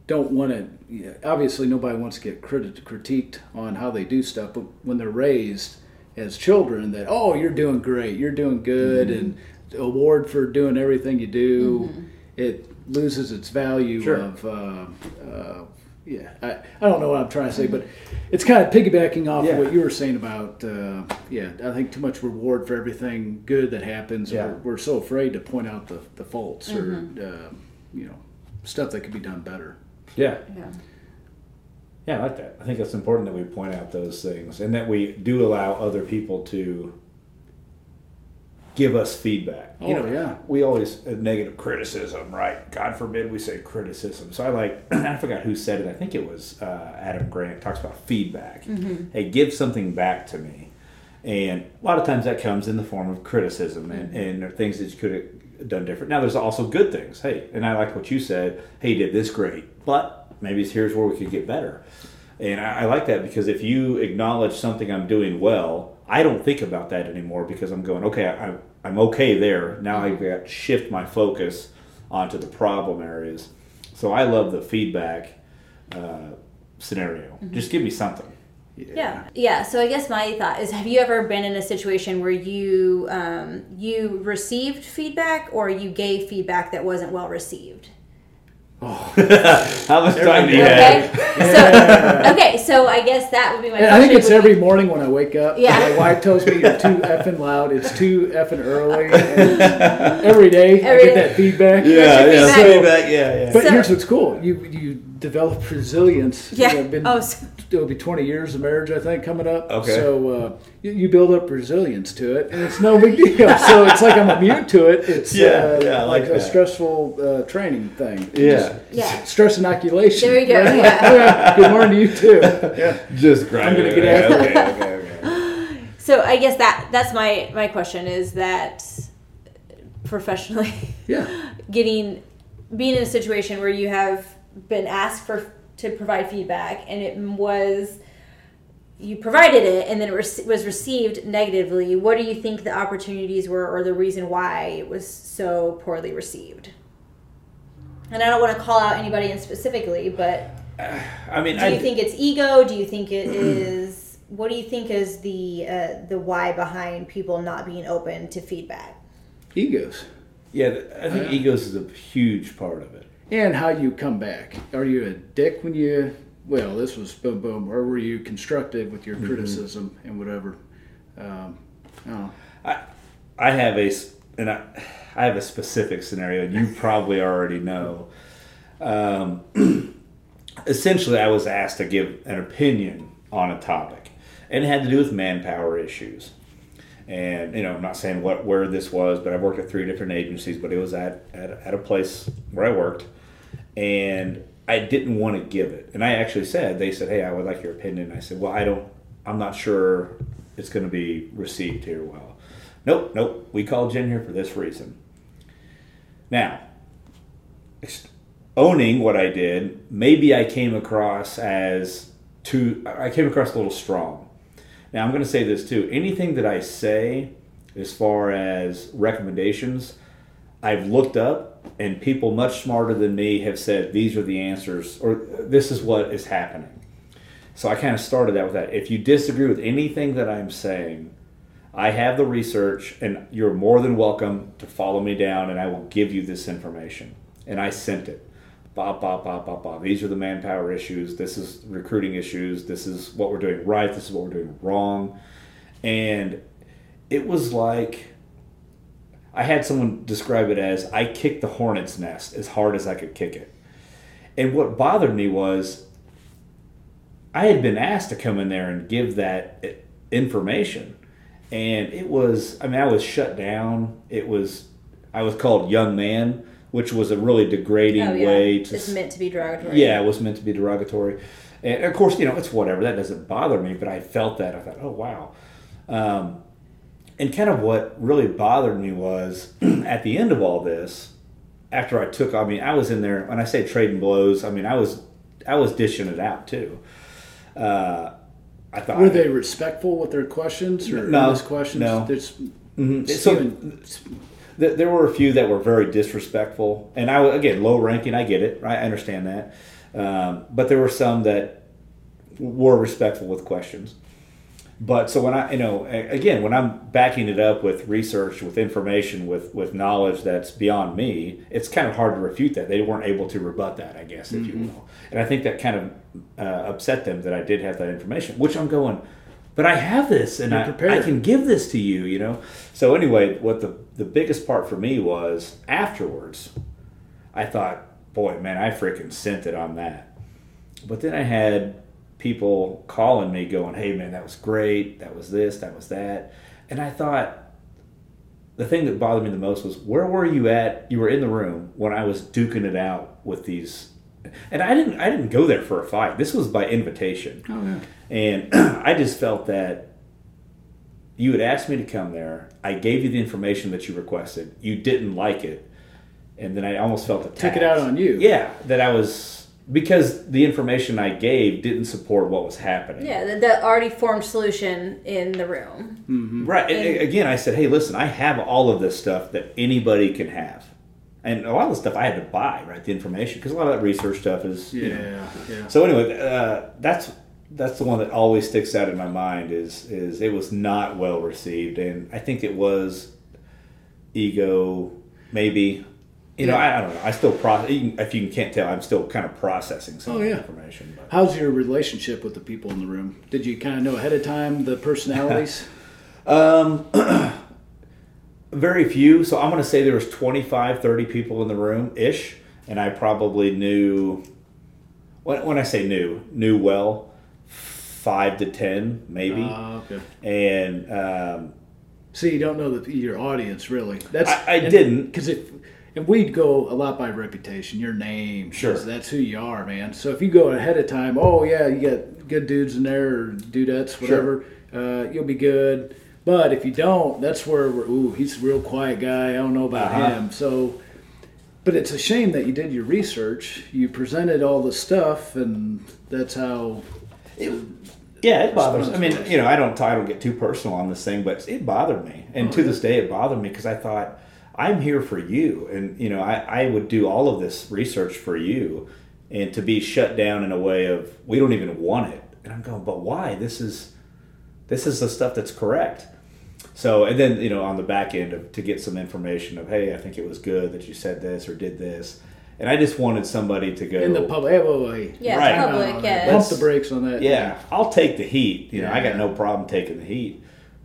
don't want to, you know, obviously nobody wants to get crit- critiqued on how they do stuff, but when they're raised as children that, oh, you're doing great, you're doing good, mm-hmm. and award for doing everything you do, mm-hmm. it loses its value sure. of, uh, uh, yeah, I, I don't know what I'm trying to say, but it's kind of piggybacking off yeah. what you were saying about, uh, yeah, I think too much reward for everything good that happens. Yeah. We're, we're so afraid to point out the, the faults mm-hmm. or, uh, you know, stuff that could be done better. Yeah. yeah. Yeah, I like that. I think it's important that we point out those things and that we do allow other people to give us feedback. Oh, you know, yeah. We always uh, negative criticism, right? God forbid we say criticism. So I like, I forgot who said it. I think it was uh, Adam Grant. Talks about feedback. Mm-hmm. Hey, give something back to me. And a lot of times that comes in the form of criticism mm-hmm. and, and there are things that you could have done different. Now, there's also good things. Hey, and I like what you said. Hey, you did this great, but maybe here's where we could get better. And I, I like that because if you acknowledge something I'm doing well, I don't think about that anymore because I'm going, okay, I, I'm okay there. Now I've got to shift my focus onto the problem areas. So I love the feedback uh, scenario. Mm-hmm. Just give me something. Yeah. yeah. Yeah. So I guess my thought is, have you ever been in a situation where you um, you received feedback or you gave feedback that wasn't well received? Oh. How much time do you okay. have? Yeah. So, okay, so I guess that would be my question. I think it's every be... morning when I wake up. Yeah. My wife tells me you're too effing loud. It's too effing early. Every day every I get day. that feedback. Yeah, yeah, feedback. So, feedback. yeah, yeah. But so, here's what's cool. You you develop resilience. Yeah. You know, been, oh, so. It'll be twenty years of marriage, I think, coming up. Okay. So uh, you, you build up resilience to it, and it's no big deal. So it's like I'm immune to it. It's yeah, uh, yeah, I like, like a stressful uh, training thing. Yeah. Yeah. Stress inoculation. There you go. Right? Yeah. Yeah. Good morning to you too. Yeah. Just grinding. I'm gonna get after it. Okay, okay, okay. So I guess that that's my, my question is that professionally, yeah, getting being in a situation where you have been asked for to provide feedback and it was you provided it and then it was received negatively. What do you think the opportunities were or the reason why it was so poorly received? And I don't want to call out anybody in specifically, but I mean, do you I, think it's ego? Do you think it is? What do you think is the uh, the why behind people not being open to feedback? Egos. Yeah, I think uh, egos is a huge part of it. And how you come back. Are you a dick when you? Well, this was boom boom. Or were you constructive with your mm-hmm. criticism and whatever? Um, I don't know. I I have a and I. I have a specific scenario, and you probably already know. Um, essentially, I was asked to give an opinion on a topic, and it had to do with manpower issues. And, you know, I'm not saying what where this was, but I've worked at three different agencies, but it was at, at, at a place where I worked, and I didn't want to give it. And I actually said, they said, hey, I would like your opinion. And I said, well, I don't, I'm not sure it's going to be received here well. Nope, nope, we called Jen here for this reason. Now, owning what I did, maybe I came across as too, I came across a little strong. Now, I'm going to say this too. Anything that I say as far as recommendations, I've looked up and people much smarter than me have said, these are the answers, or this is what is happening. So I kind of started that with that. If you disagree with anything that I'm saying, I have the research, and you're more than welcome to follow me down, and I will give you this information. And I sent it. Ba, ba, ba, ba, ba. These are the manpower issues. This is recruiting issues. This is what we're doing right. This is what we're doing wrong. And it was like, I had someone describe it as, I kicked the hornet's nest as hard as I could kick it. And what bothered me was, I had been asked to come in there and give that information. And it was, I mean, I was shut down. It was, I was called young man, which was a really degrading oh, yeah. way to. It's meant to be derogatory. Yeah, it was meant to be derogatory. And of course, you know, it's whatever. That doesn't bother me, but I felt that. I thought, oh, wow. Um, and kind of what really bothered me was at the end of all this, after I took, I mean, I was in there, when I say trading blows, I mean, I was, I was dishing it out too. Uh, I thought were they respectful with their questions or no, those questions? No, mm-hmm. so, th- there were a few that were very disrespectful, and I again low ranking. I get it, right? I understand that, um, but there were some that were respectful with questions. But so when I, you know, again when I'm backing it up with research, with information, with with knowledge that's beyond me, it's kind of hard to refute that. They weren't able to rebut that, I guess, if mm-hmm. you will. And I think that kind of Uh, upset them that I did have that information, which I'm going, but I have this and I, I can give this to you, you know? So anyway, what the, the biggest part for me was afterwards, I thought, boy, man, I freaking sent it on that. But then I had people calling me going, hey man, that was great. That was this, that was that. And I thought the thing that bothered me the most was where were you at? You were in the room when I was duking it out with these. And I didn't I didn't go there for a fight. This was by invitation. Oh, yeah. And I just felt that you had asked me to come there. I gave you the information that you requested. You didn't like it. And then I almost felt attacked. Took it out on you. Yeah, that I was... Because the information I gave didn't support what was happening. Yeah, the, the already formed solution in the room. Mm-hmm. Right. And, and again, I said, hey, listen, I have all of this stuff that anybody can have. And a lot of the stuff I had to buy, right? The information, because a lot of that research stuff is, yeah, you know. Yeah. So anyway, uh, that's that's the one that always sticks out in my mind. Is is it was not well received, and I think it was ego, maybe. You yeah. know, I, I don't know. I still process. Even if you can't tell, I'm still kind of processing some oh, yeah. information. But. How's your relationship with the people in the room? Did you kind of know ahead of time the personalities? um, very few. So I'm going to say there was twenty-five, thirty people in the room ish, and I probably knew. When when I say knew, knew well, five to ten maybe. Ah, uh, okay. And um, so you don't know the, your audience really. That's I, I didn't because it. And we'd go a lot by reputation, your name. Sure. That's who you are, man. So if you go ahead of time, oh, yeah, you got good dudes in there or dudettes, whatever, sure. uh, you'll be good. But if you don't, that's where we're, ooh, he's a real quiet guy. I don't know about uh-huh. him. So, but it's a shame that you did your research. You presented all the stuff, and that's how... It, yeah, it bothers me. I mean, you know, I don't, I don't get too personal on this thing, but it bothered me. And oh, to yeah. this day, it bothered me because I thought... I'm here for you, and you know I, I would do all of this research for you, and to be shut down in a way of we don't even want it, and I'm going, but why? This is, this is the stuff that's correct. So, and then you know on the back end of, to get some information of hey, I think it was good that you said this or did this, and I just wanted somebody to go in the public, hey, yeah, right, public, uh, yeah, pump the brakes on that. Yeah, thing. I'll take the heat. You know, yeah. I got no problem taking the heat,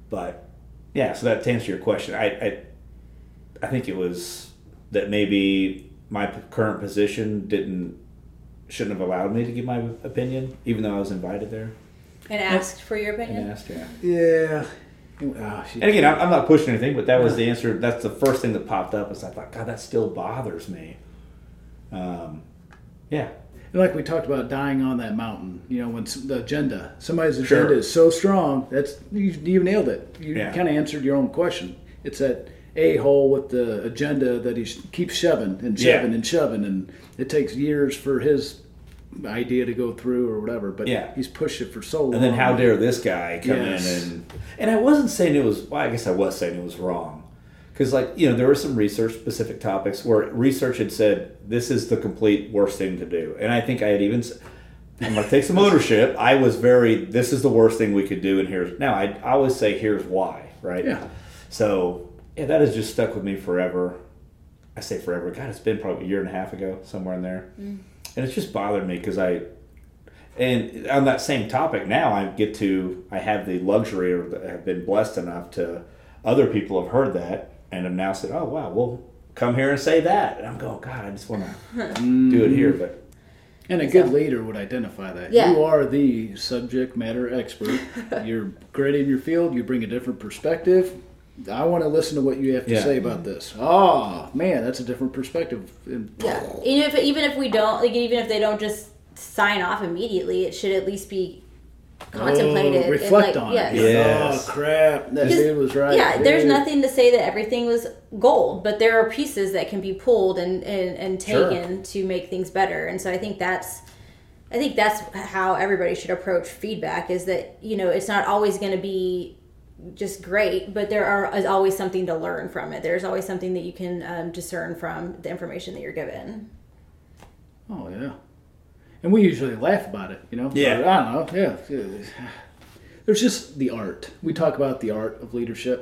but yeah. So that to answer your question, I. I I think it was that maybe my current position didn't shouldn't have allowed me to give my opinion, even though I was invited there. And asked for your opinion? And asked, yeah. Yeah. Oh, and again, I'm not pushing anything, but that was the answer. That's the first thing that popped up is I thought, God, that still bothers me. Um, yeah. And like we talked about dying on that mountain, you know, when the agenda, somebody's agenda sure. is so strong, that's you, you nailed it. You yeah. kind of answered your own question. It's that... a-hole with the agenda that he keeps shoving and shoving yeah. and shoving, and it takes years for his idea to go through or whatever, but yeah. he's pushed it for so long. And then how dare this guy come yes. in and... And I wasn't saying it was... Well, I guess I was saying it was wrong. Because, like, you know, there were some research-specific topics where research had said, this is the complete worst thing to do. And I think I had even... I'm going to take some ownership. I was very, this is the worst thing we could do, and here's... Now, I, I always say, here's why, right? Yeah. So... Yeah, that has just stuck with me forever. I say forever. God, it's been probably a year and a half ago, somewhere in there. Mm. And it's just bothered me because I... And on that same topic now, I get to... I have the luxury or have been blessed enough to... Other people have heard that and have now said, oh, wow, well, come here and say that. And I'm going, God, I just want to do it here. But And a good leader would identify that. Yeah. You are the subject matter expert. You're great in your field. You bring a different perspective. I want to listen to what you have to yeah. say about this. Oh, man, that's a different perspective. And yeah. even, if, even if we don't, like, even if they don't just sign off immediately, it should at least be contemplated. Oh, reflect and, like, on yes. it. Yes. Oh, crap. That dude was right. Yeah, dude. There's nothing to say that everything was gold, but there are pieces that can be pulled and, and, and taken sure. to make things better. And so I think that's... I think that's how everybody should approach feedback is that, you know, it's not always going to be... just great, but there are is always something to learn from it. There's always something that you can um, discern from the information that you're given. Oh, yeah. And we usually laugh about it, you know? Yeah. Or, I don't know, yeah. There's just the art. We talk about the art of leadership.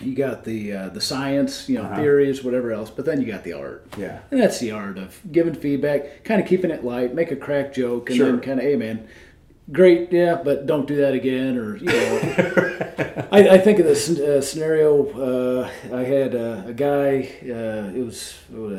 You got the uh, the science, you know, uh-huh. theories, whatever else, but then you got the art. Yeah. And that's the art of giving feedback, kind of keeping it light, make a crack joke, and sure. then kind of, hey, man, great, yeah, but don't do that again, or, you know... I, I think of this uh, scenario. Uh, I had uh, a guy. Uh, it was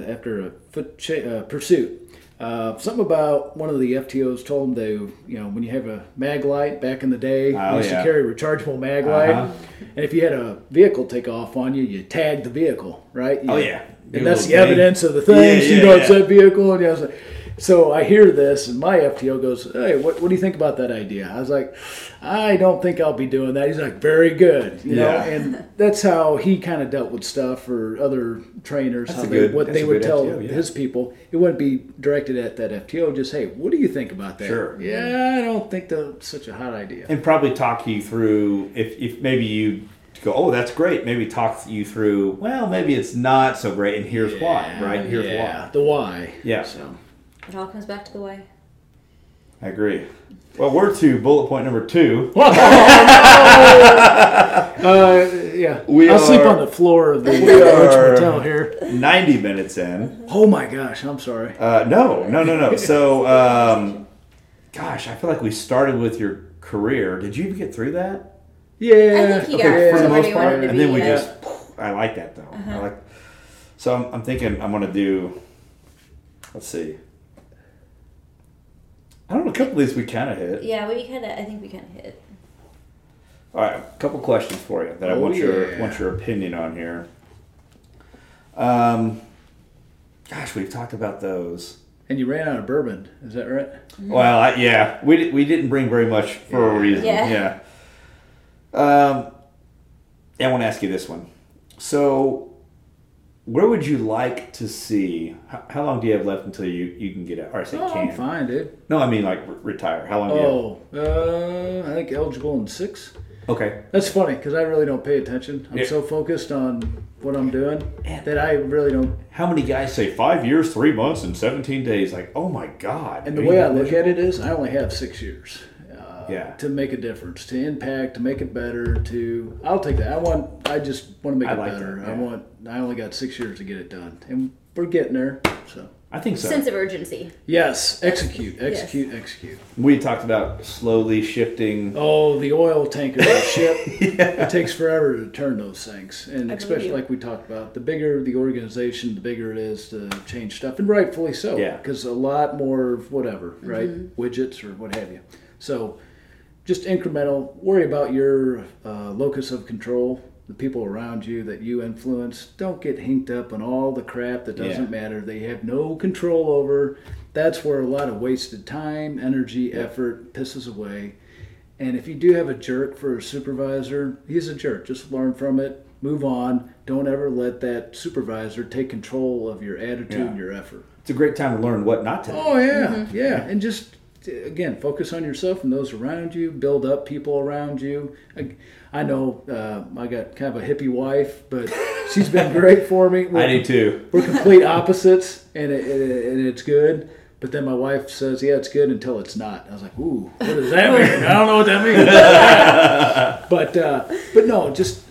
after a foot cha- uh, pursuit. Uh, something about one of the F T Os told him they, you know, when you have a mag light back in the day, oh, you used yeah. to carry a rechargeable mag light, uh-huh. and if you had a vehicle take off on you, you tagged the vehicle, right? You, oh yeah, and that's the thing. Evidence of the thing. Yeah, yeah, you know, yeah. it's that vehicle, and I was like. So I hear this, and my F T O goes, hey, what, what do you think about that idea? I was like, I don't think I'll be doing that. He's like, very good. You yeah. know? And that's how he kind of dealt with stuff or other trainers, how they, good, what they would tell F T O, yeah. his people. It wouldn't be directed at that F T O, just, hey, what do you think about that? Sure. Yeah, I don't think that's such a hot idea. And probably talk you through, if, if maybe you go, oh, that's great. Maybe talk you through, well, maybe it's not so great, and here's yeah, why, right? Here's yeah, why. The why. Yeah. So. It all comes back to the why. I agree. Well, we're to bullet point number two. Oh, no. uh, yeah, we I'll are, sleep on the floor of the Roach Motel here. ninety minutes in. Oh my gosh, I'm sorry. Uh, no, no, no, no. So, um, gosh, I feel like we started with your career. Did you even get through that? Yeah. I think he okay, got for the most part. And then we yeah. just, I like that though. Uh-huh. I like. So I'm, I'm thinking I'm gonna do. Let's see. I don't know, a couple of these we kind of hit. Yeah, we kind of, I think we kind of hit. All right, a couple questions for you that oh, I want yeah. your want your opinion on here. Um, gosh, we've talked about those. And you ran out of bourbon, is that right? Mm-hmm. Well, I, yeah, we we didn't bring very much for yeah. a reason. Yeah. yeah. Um, I want to ask you this one. So, where would you like to see? How, how long do you have left until you, you can get out? Or I say oh, can. I'm fine, dude. No, I mean like re- retire. How long? Oh, do you have? Uh, I think eligible in six. Okay. That's funny because I really don't pay attention. I'm yeah. so focused on what I'm doing Man. that I really don't. How many guys say five years, three months, and seventeen days? Like, oh my God. And the way I look at it is, I only have six years. Uh, yeah. To make a difference, to impact, to make it better, to I'll take that. I want. I just want to make I it like better. That, yeah. I want. I only got six years to get it done, and we're getting there. So I think so. Sense of urgency. Yes, execute, execute, yes. execute. We talked about slowly shifting. Oh, the oil tanker the ship. Yeah. It takes forever to turn those things, and I especially like we talked about, the bigger the organization, the bigger it is to change stuff, and rightfully so. Yeah. Because a lot more whatever, mm-hmm. right? Widgets or what have you. So, just incremental. Worry about your uh, locus of control. The people around you that you influence, don't get hinked up on all the crap that doesn't yeah. matter. They have no control over. That's where a lot of wasted time, energy, yeah. effort pisses away. And if you do have a jerk for a supervisor, he's a jerk. Just learn from it. Move on. Don't ever let that supervisor take control of your attitude yeah. and your effort. It's a great time to learn what not to do. Oh, yeah. Mm-hmm. Yeah. And just, again, focus on yourself and those around you. Build up people around you. I know uh, I got kind of a hippie wife, but she's been great for me. We're, I do too. We're complete opposites, and it, it, and it's good. But then my wife says, yeah, it's good until it's not. I was like, ooh, what does that mean? I don't know what that means. but, uh, but no, just,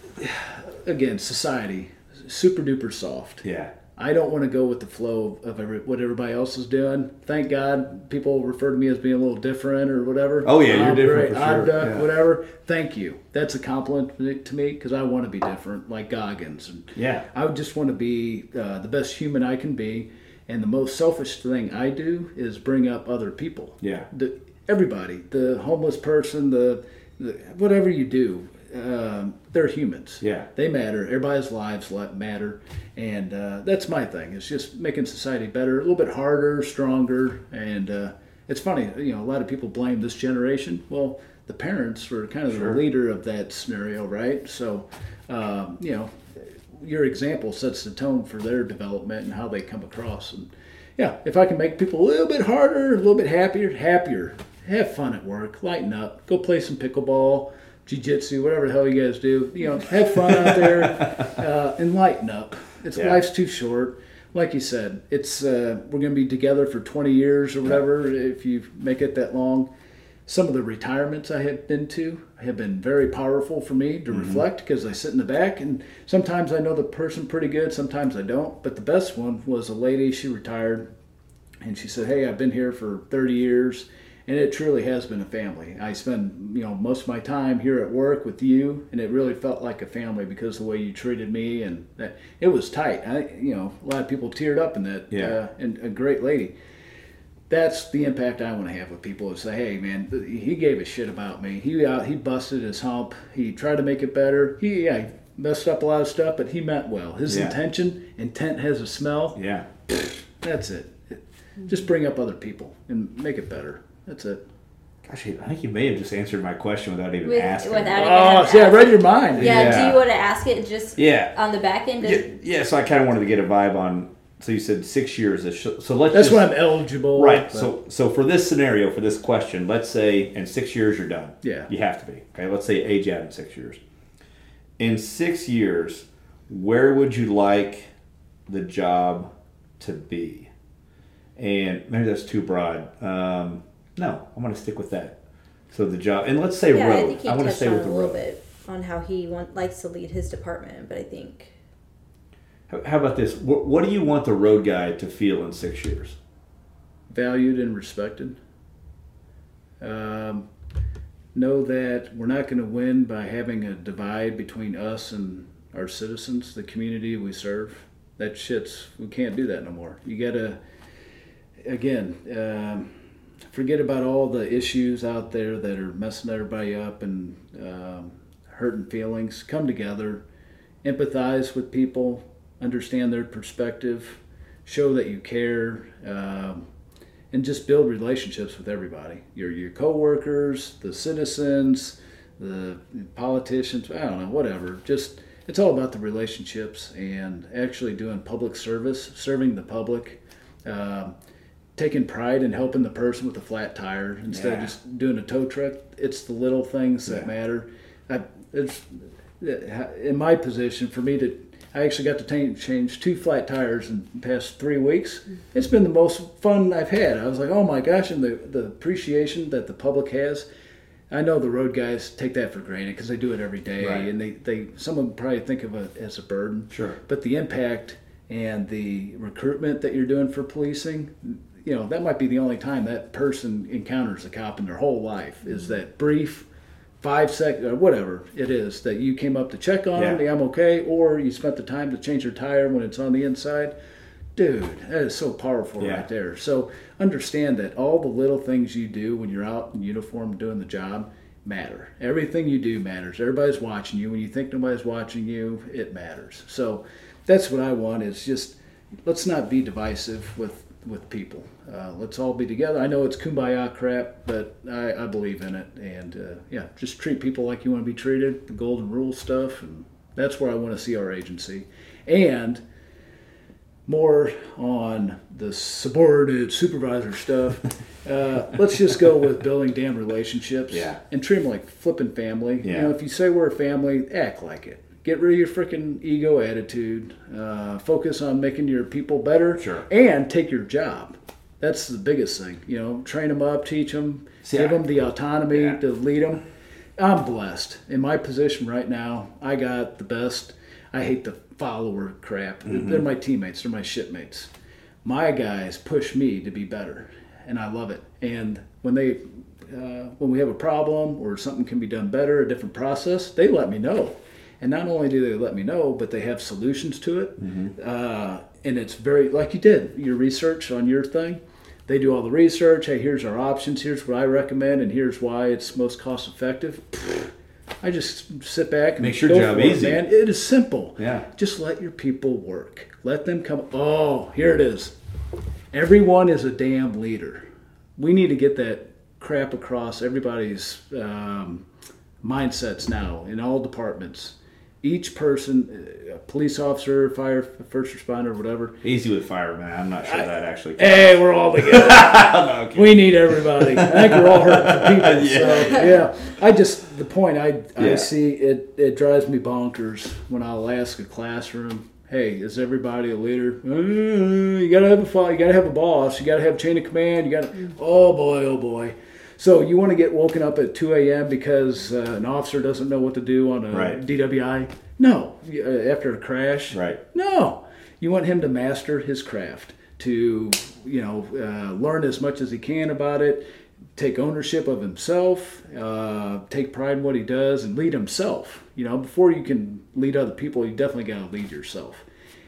again, society, super duper soft. Yeah. I don't want to go with the flow of every, what everybody else is doing. Thank God people refer to me as being a little different or whatever. Oh, yeah, you're I'm different great, for sure. Duck, yeah. Whatever. Thank you. That's a compliment to me because I want to be different, like Goggins. And yeah. I would just want to be uh, the best human I can be. And the most selfish thing I do is bring up other people. Yeah. The, everybody, the homeless person, the, the whatever you do. Um, they're humans. Yeah, they matter. Everybody's lives matter, and uh, that's my thing. It's just making society better, a little bit harder, stronger, and uh, it's funny. You know, a lot of people blame this generation. Well, the parents were kind of sure. the leader of that scenario, right? So, um, you know, your example sets the tone for their development and how they come across. And yeah, if I can make people a little bit harder, a little bit happier, happier, have fun at work, lighten up, go play some pickleball. Jiu-jitsu, whatever the hell you guys do, you know, have fun out there, uh, and lighten up. It's yeah. Life's too short. Like you said, it's uh, we're going to be together for twenty years or whatever, if you make it that long. Some of the retirements I have been to have been very powerful for me to mm-hmm. reflect because I sit in the back, and sometimes I know the person pretty good, sometimes I don't. But the best one was a lady, she retired, and she said, hey, I've been here for thirty years. And it truly has been a family. I spend, you know, most of my time here at work with you, and it really felt like a family because of the way you treated me, and that it was tight. I, you know, a lot of people teared up in that. Yeah. Uh, and a great lady. That's the impact I want to have with people is say, hey, man, he gave a shit about me. He out, he busted his hump. He tried to make it better. He yeah, he messed up a lot of stuff, but he meant well. His yeah. intention, intent has a smell. Yeah. That's it. Just bring up other people and make it better. That's it. Gosh, I think you may have just answered my question without even With, asking. Without even oh, see, I read your mind. Yeah, yeah, do you want to ask it just yeah. on the back end? Of- yeah, yeah, so I kind of wanted to get a vibe on, so you said six years. So let's That's just, when I'm eligible. Right, but. so so for this scenario, for this question, let's say in six years you're done. Yeah. You have to be. Okay, let's say age out in six years. In six years, where would you like the job to be? And maybe that's too broad. Um no, I'm going to stick with that. So the job, and let's say yeah, road. I think he I want to stay with the road. A little bit on how he want, likes to lead his department, but I think. How, how about this? What, what do you want the road guy to feel in six years? Valued and respected. Um, know that we're not going to win by having a divide between us and our citizens, the community we serve. That shit's, we can't do that no more. You got to, again, um, forget about all the issues out there that are messing everybody up and um, hurting feelings. Come together, empathize with people, understand their perspective, show that you care, um, and just build relationships with everybody. Your your coworkers, the citizens, the politicians, I don't know, whatever. Just, it's all about the relationships and actually doing public service, serving the public. Um, taking pride in helping the person with a flat tire instead yeah. of just doing a tow truck. It's the little things that yeah. matter. I, it's in my position for me to, I actually got to t- change two flat tires in the past three weeks. It's been the most fun I've had. I was like, oh my gosh, and the, the appreciation that the public has. I know the road guys take that for granted because they do it every day. Right. And they, they, some of them probably think of it as a burden. Sure. But the impact and the recruitment that you're doing for policing, you know, that might be the only time that person encounters a cop in their whole life is that brief five second or whatever it is that you came up to check on yeah. the I'm okay, or you spent the time to change your tire when it's on the inside. Dude, that is so powerful yeah. right there. So understand that all the little things you do when you're out in uniform doing the job matter. Everything you do matters. Everybody's watching you. When you think nobody's watching you, it matters. So that's what I want is just let's not be divisive with with people. Uh, let's all be together. I know it's kumbaya crap, but I, I believe in it. And uh, yeah, just treat people like you want to be treated, the golden rule stuff. And that's where I want to see our agency. And more on the subordinate supervisor stuff. Uh, let's just go with building damn relationships yeah. and treat them like flipping family. Yeah. You know, if you say we're a family, act like it. Get rid of your freaking ego attitude. Uh, focus on making your people better, sure. and take your job. That's the biggest thing. You know, train them up, teach them, See, give I, them the autonomy yeah. to lead them. I'm blessed in my position right now. I got the best. I hate the follower crap. Mm-hmm. They're my teammates. They're my shipmates. My guys push me to be better, and I love it. And when they, uh, when we have a problem or something can be done better, a different process, they let me know. And not only do they let me know, but they have solutions to it. Mm-hmm. Uh, and it's very, like you did, your research on your thing. They do all the research. Hey, here's our options. Here's what I recommend. And here's why it's most cost effective. I just sit back and make your go job for easy. It, man. It is simple. Yeah. Just let your people work. Let them come. Oh, here it is. Everyone is a damn leader. We need to get that crap across everybody's um, mindsets now in all departments. Each person, a police officer, fire, first responder, whatever. Easy with firemen. I'm not sure I, that actually counts. Hey, we're all together. No, okay. We need everybody. I think we're all hurting for people. Yeah. So, yeah. I just, the point I, yeah. I see, it, it drives me bonkers when I'll ask a classroom, hey, is everybody a leader? Mm, you got to have a follow, you got to have a boss. You got to have a chain of command. You got to, oh boy, oh boy. So you want to get woken up at two a.m. because uh, an officer doesn't know what to do on a right. D W I? No. After a crash? Right. No. You want him to master his craft, to you know uh, learn as much as he can about it, take ownership of himself, uh, take pride in what he does, and lead himself. You know, before you can lead other people, you definitely got to lead yourself.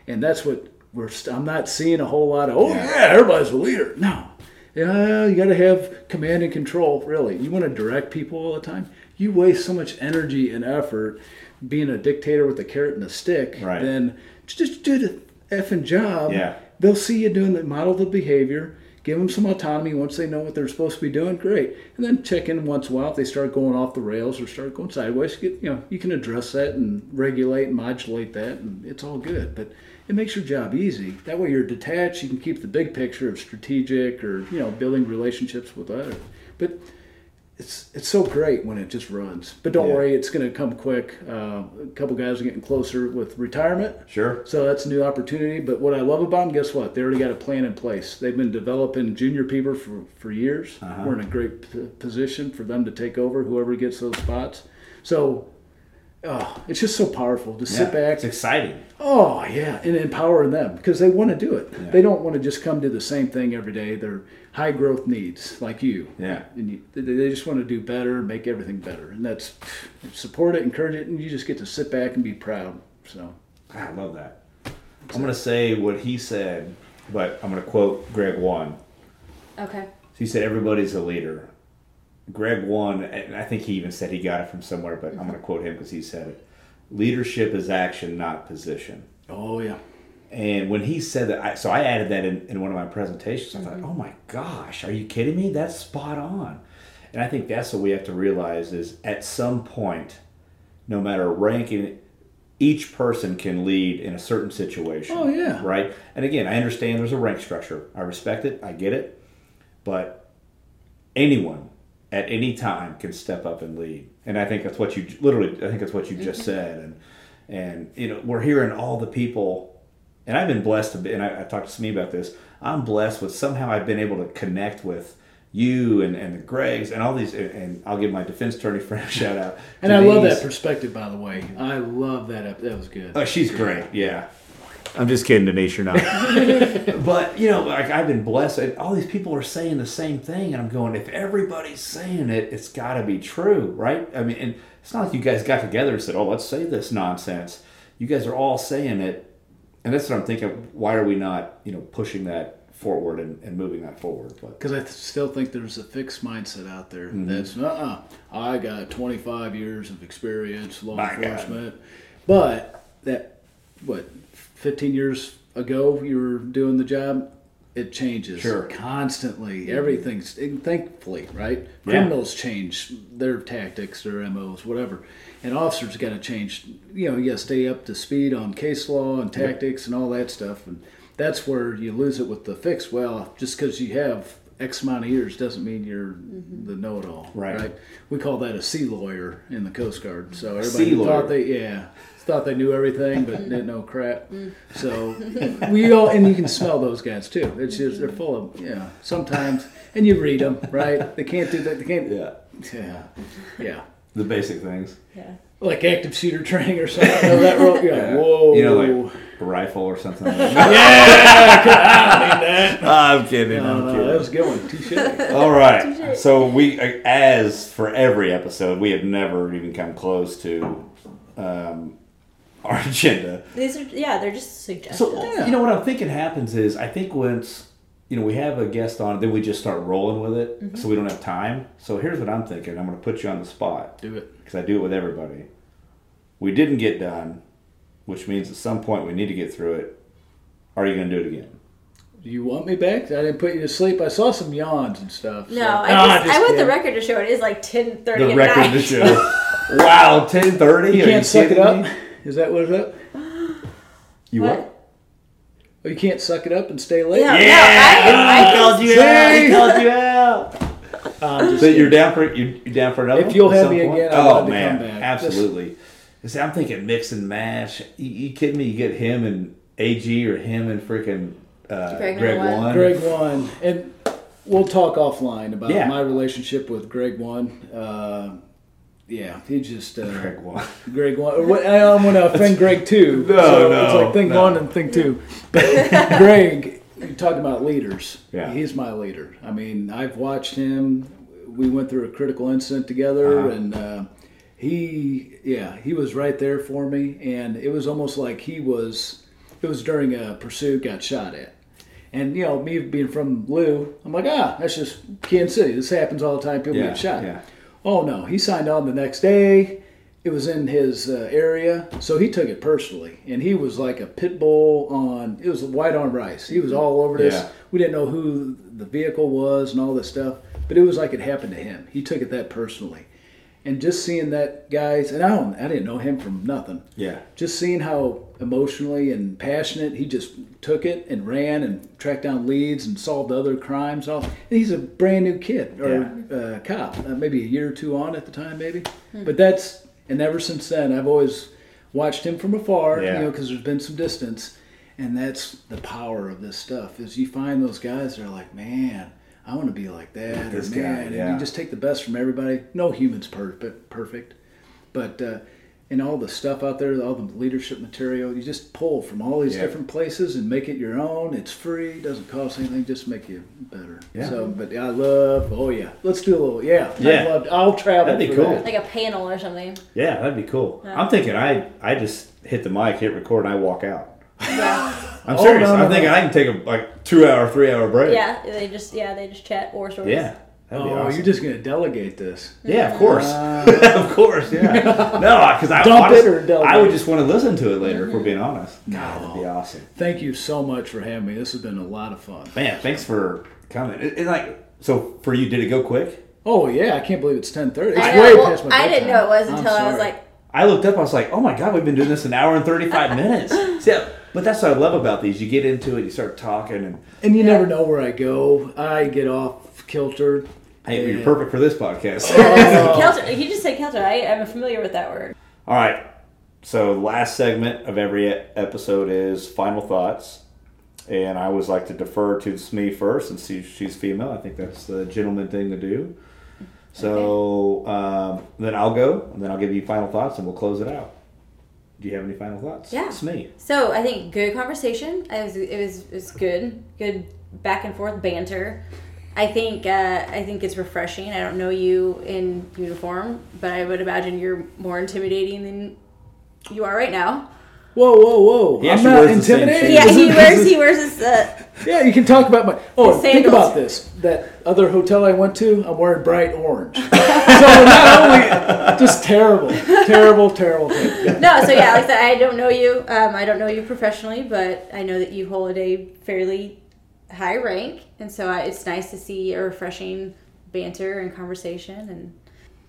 And that's what we're. St- I'm not seeing a whole lot of. Oh yeah, yeah everybody's a leader. No. Yeah, you got to have command and control, really. You want to direct people all the time? You waste so much energy and effort being a dictator with a carrot and a stick. Right. Then just do the effing job. Yeah. They'll see you doing the model the behavior. Give them some autonomy once they know what they're supposed to be doing. Great. And then check in once in a while if they start going off the rails or start going sideways. Get, you know, you can address that and regulate and modulate that, and it's all good. But it makes your job easy. That way you're detached. You can keep the big picture of strategic or, you know, building relationships with others. But it's it's so great when it just runs. But don't yeah. worry, it's going to come quick. Uh, a couple guys are getting closer with retirement. Sure. So that's a new opportunity. But what I love about them, guess what? They already got a plan in place. They've been developing junior people for, for years. Uh-huh. We're in a great p- position for them to take over, whoever gets those spots. So oh, it's just so powerful to yeah, sit back. It's exciting. Oh, yeah, and empowering them because they want to do it. Yeah. They don't want to just come do the same thing every day. They're high growth needs like you. Yeah. And you, they just want to do better, make everything better. And that's support it, encourage it, and you just get to sit back and be proud. So I love that. Exactly. I'm going to say what he said, but I'm going to quote Greg One. Okay. So he said, everybody's a leader. Greg One, and I think he even said he got it from somewhere, but I'm going to quote him because he said it. Leadership is action, not position. Oh, yeah. And when he said that, I, so I added that in, in one of my presentations. I mm-hmm. thought, oh my gosh, are you kidding me? That's spot on. And I think that's what we have to realize is at some point, no matter ranking, each person can lead in a certain situation. Oh, yeah. Right? And again, I understand there's a rank structure. I respect it. I get it. But anyone at any time can step up and lead. And I think that's what you literally, I think that's what you just said. And, and you know, we're hearing all the people, and I've been blessed to be, and I, I talked to Smee about this. I'm blessed with somehow I've been able to connect with you and, and the Gregs and all these, and, and I'll give my defense attorney friend a shout out. And Denise. I love that perspective, by the way. I love that. That was good. Oh, she's great. Yeah. I'm just kidding, Denise, you're not. But, you know, like I've been blessed. All these people are saying the same thing, and I'm going, if everybody's saying it, it's got to be true, right? I mean, and it's not like you guys got together and said, oh, let's say this nonsense. You guys are all saying it, and that's what I'm thinking. Why are we not, you know, pushing that forward and, and moving that forward? Because I th- still think there's a fixed mindset out there mm-hmm. that's, uh-uh, I got twenty-five years of experience, law My enforcement. God. But that, what? fifteen years ago, you were doing the job, it changes sure. constantly. Everything's, and thankfully, right? Yeah. Criminals change their tactics, their M Os, whatever. And officers got to change. You know, you got to stay up to speed on case law and tactics yeah. and all that stuff. And that's where you lose it with the fix. Well, just because you have X amount of years doesn't mean you're mm-hmm. the know-it-all, right. right? We call that a sea lawyer in the Coast Guard. So everybody thought they, yeah. thought they knew everything, but didn't know crap. So we all, and you can smell those guys too. It's just they're full of, you know, sometimes, and you read them, right? They can't do that. They can't. Yeah. Yeah. Yeah. The basic things. Yeah. Like active shooter training or something. No, that rope, you're yeah. like, whoa. You know, like a rifle or something. Like that. Yeah, I don't need that. I'm kidding. No, I'm no, kidding. That was a good one. Touché. All right. Touché. So we, as for every episode, we have never even come close to. Um, Our agenda. These are yeah, they're just suggestions. So yeah. you know what I'm thinking happens is I think once you know we have a guest on, then we just start rolling with it, mm-hmm. so we don't have time. So here's what I'm thinking: I'm going to put you on the spot. Do it because I do it with everybody. We didn't get done, which means at some point we need to get through it. Are you going to do it again? Do you want me back? I didn't put you to sleep. I saw some yawns and stuff. No, so. I, just, ah, just I want the record to show it is like ten thirty at night. The record to show. Wow, ten thirty. You can't suck it up. Me? Is that what it's up? You what? what? Oh, you can't suck it up and stay late? Yeah! yeah. No, I, I, I called you see? out! I called you out! Um, so you're down, for, you're down for another if one? If you'll have me point? again, I'll oh, man. come back. Absolutely. See, I'm thinking mix and mash. You, you kidding me? You get him and A G or him and freaking uh, Greg, Greg One. Greg One. And we'll talk offline about yeah. my relationship with Greg One. Uh, Yeah, he just uh, Greg One. Greg One. What, I don't want to offend Greg Two. No, so no. It's like thing no. one and thing two. But Greg, you're talking about leaders. Yeah, he's my leader. I mean, I've watched him. We went through a critical incident together, uh-huh. and uh, he, yeah, he was right there for me. And it was almost like he was. It was during a pursuit, got shot at. And, you know, me being from Lou, I'm like, ah, that's just Kansas City. This happens all the time. People yeah, get shot. Yeah. Oh, no, he signed on the next day. It was in his uh, area, so he took it personally. And he was like a pit bull on, it was white on rice. He was all over this. Yeah. We didn't know who the vehicle was and all this stuff, but it was like it happened to him. He took it that personally. And just seeing that guy's, and I don't, I didn't know him from nothing. Yeah. Just seeing how emotionally and passionate he just took it and ran and tracked down leads and solved other crimes and all. And he's a brand new kid or yeah. uh, cop, uh, maybe a year or two on at the time, maybe. Hmm. But that's, and ever since then, I've always watched him from afar, yeah. you know, because there's been some distance. And that's the power of this stuff is you find those guys that are like, man, I want to be like that, this or man, guy, yeah. and you just take the best from everybody. No human's perfect, perfect, but uh, and all the stuff out there, all the leadership material, you just pull from all these yeah. different places and make it your own. It's free, doesn't cost anything, just make you better. Yeah. So, but I love. Oh yeah, let's do a little. Yeah, yeah. I love, I'll travel. That'd be cool. That. Like a panel or something. Yeah, that'd be cool. Yeah. I'm thinking I I just hit the mic, hit record, and I walk out. Yeah. I'm oh, serious. No, no, I'm no. thinking I can take a like two hour, three hour break. Yeah, they just yeah they just chat or stories. Yeah, that'd be oh, awesome. You're just gonna delegate this? Yeah, of course, uh, of course. Yeah, no, because I honestly, I would just want to listen to it later. Mm-hmm. If we're being honest, no, that'd be awesome. Thank you so much for having me. This has been a lot of fun. Man, thanks for coming. It, it, like, so for you, did it go quick? Oh yeah, I can't believe it's ten thirty. It's know, way well, past my bedtime. I didn't know it was until I was like, I looked up. I was like, oh my god, we've been doing this an hour and thirty five minutes. See, I, But that's what I love about these. You get into it, you start talking. And, and you yeah. never know where I go. I get off kilter. Hey, you're perfect for this podcast. Oh. You just said kilter. I am familiar with that word. All right. So last segment of every episode is final thoughts. And I always like to defer to Smee first and see if she's female. I think that's the gentleman thing to do. So okay. um, then I'll go, and then I'll give you final thoughts, and we'll close it out. Do you have any final thoughts? Yeah. It's me. So I think good conversation. It was it was it was good. Good back and forth banter. I think uh, I think it's refreshing. I don't know you in uniform, but I would imagine you're more intimidating than you are right now. Whoa, whoa, whoa! Yeah, I'm not intimidating. Yeah, he wears he wears his. Uh, yeah, you can talk about my. Oh, think about this. That other hotel I went to, I'm wearing bright orange. So not only just terrible, terrible, terrible thing. No, so yeah, like that. I don't know you. Um, I don't know you professionally, but I know that you hold a fairly high rank, and so I, it's nice to see a refreshing banter and conversation and.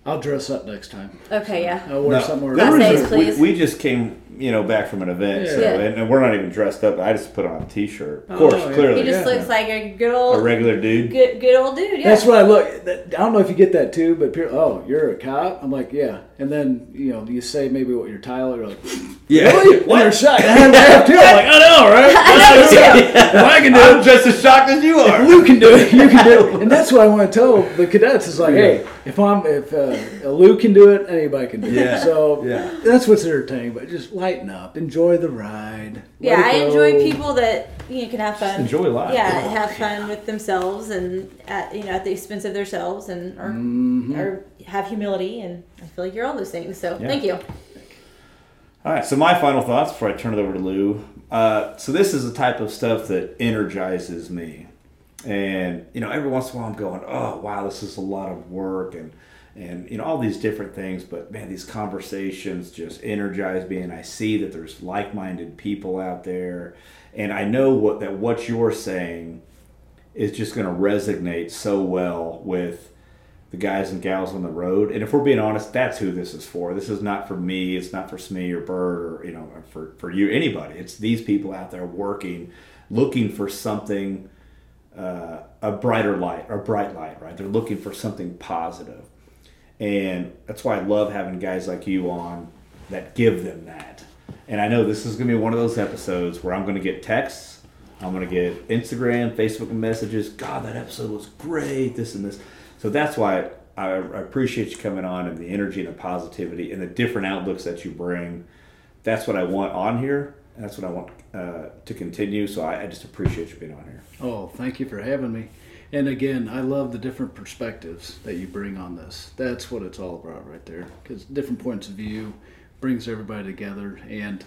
I'll dress up next time. Okay, so yeah. I'll wear no, somewhere. Days, please. We, we just came, you know, back from an event, yeah. so yeah. and we're not even dressed up. I just put on a T-shirt. Of oh, course, yeah. clearly. He just yeah. looks like a good old... A regular dude. Good good old dude, yeah. That's what I look... I don't know if you get that too, but people, oh, you're a cop? I'm like, yeah. And then, you know, you say maybe what you're Tyler, you're like... Yeah. Really? What? And they're shocked. I have too. I'm like, I know, right? I know, yeah. If I can do it, I'm just as shocked as you are. If Luke can do it, you can do it. And that's what I want to tell the cadets is like, yeah. hey, if I'm... if uh, Luke can do it, anybody can do it. Yeah. So yeah. that's what's entertaining, but just lighten up. Enjoy the ride. Yeah, I enjoy people that you know, can have fun. Just enjoy life. Yeah, oh, have yeah. fun with themselves and at, you know, at the expense of themselves and or, mm-hmm. or have humility. And I feel like you're all those things. So yeah. thank you. All right, so my final thoughts before I turn it over to Lou. Uh, so this is the type of stuff that energizes me. And, you know, every once in a while I'm going, oh, wow, this is a lot of work and, and you know, all these different things. But, man, these conversations just energize me. And I see that there's like-minded people out there. And I know what that what you're saying is just going to resonate so well with the guys and gals on the road. And if we're being honest, that's who this is for. This is not for me. It's not for Smee or Bird or, you know, for, for you, anybody. It's these people out there working, looking for something, uh, a brighter light or bright light, right? They're looking for something positive. And that's why I love having guys like you on that give them that. And I know this is going to be one of those episodes where I'm going to get texts. I'm going to get Instagram, Facebook messages. God, that episode was great, this and this. So that's why I, I appreciate you coming on and the energy and the positivity and the different outlooks that you bring. That's what I want on here. And that's what I want uh, to continue. So I, I just appreciate you being on here. Oh, thank you for having me. And again, I love the different perspectives that you bring on this. That's what it's all about right there. Because different points of view brings everybody together. And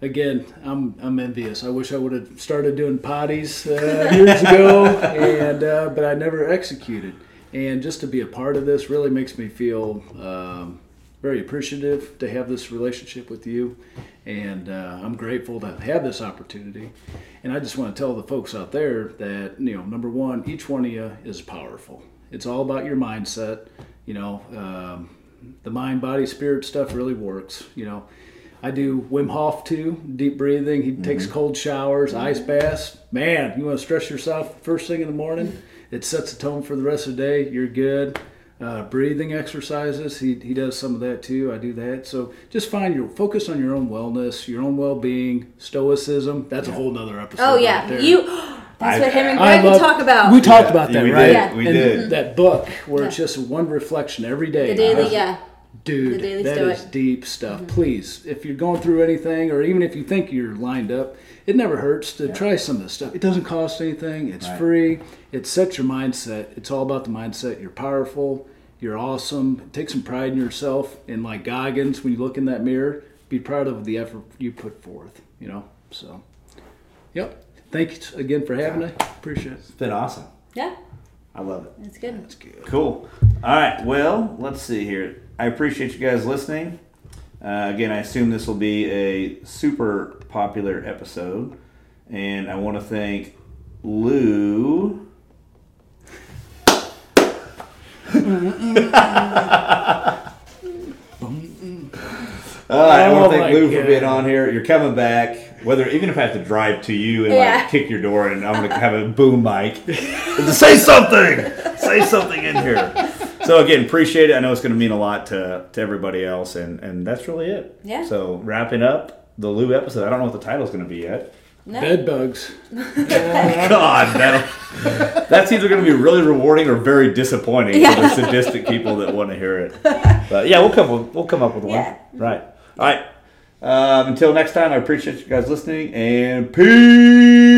again, I'm I'm envious. I wish I would have started doing potties uh, years ago, and uh, but I never executed. And just to be a part of this really makes me feel um, very appreciative to have this relationship with you. And uh, I'm grateful to have this opportunity. And I just want to tell the folks out there that, you know, number one, each one of you is powerful. It's all about your mindset. You know, um, the mind, body, spirit stuff really works. You know, I do Wim Hof too, deep breathing. He mm-hmm. takes cold showers, ice baths. Man, you want to stress yourself first thing in the morning? It sets the tone for the rest of the day. You're good. Uh, breathing exercises, he he does some of that too. I do that. So just find your focus on your own wellness, your own well-being, stoicism. That's yeah. a whole nother episode. Oh yeah, right there. you. That's I, what him and Greg love, talk about. We talked yeah, about that, we right? Did, yeah. We and did that book where yeah. it's just one reflection every day. The daily, was, yeah. Dude, the daily that stoic. Is deep stuff. Mm-hmm. Please, if you're going through anything, or even if you think you're lined up, it never hurts to yeah. try some of this stuff. It doesn't cost anything. It's right. free. It sets your mindset. It's all about the mindset. You're powerful. You're awesome. Take some pride in yourself. And like Goggins, when you look in that mirror, be proud of the effort you put forth. You know? So, yep. Thanks again for having me. Appreciate it. It's been awesome. Yeah. I love it. It's good. It's good. Cool. All right. Well, let's see here. I appreciate you guys listening. Uh, again, I assume this will be a super popular episode, and I want to thank Lou. uh, I want to thank Lou for being on here. You're coming back. Whether even if I have to drive to you and yeah. like kick your door, and I'm gonna have a boom mic, say something, say something in here. So again, appreciate it. I know it's going to mean a lot to to everybody else, and, and that's really it. Yeah. So wrapping up the Lou episode. I don't know what the title's going to be yet. No. Bed bugs. God, that'll, that's either going to be really rewarding or very disappointing yeah. for the sadistic people that want to hear it. But yeah, we'll come we'll come up with one. Yeah. Right. All right. Um, until next time, I appreciate you guys listening, and peace.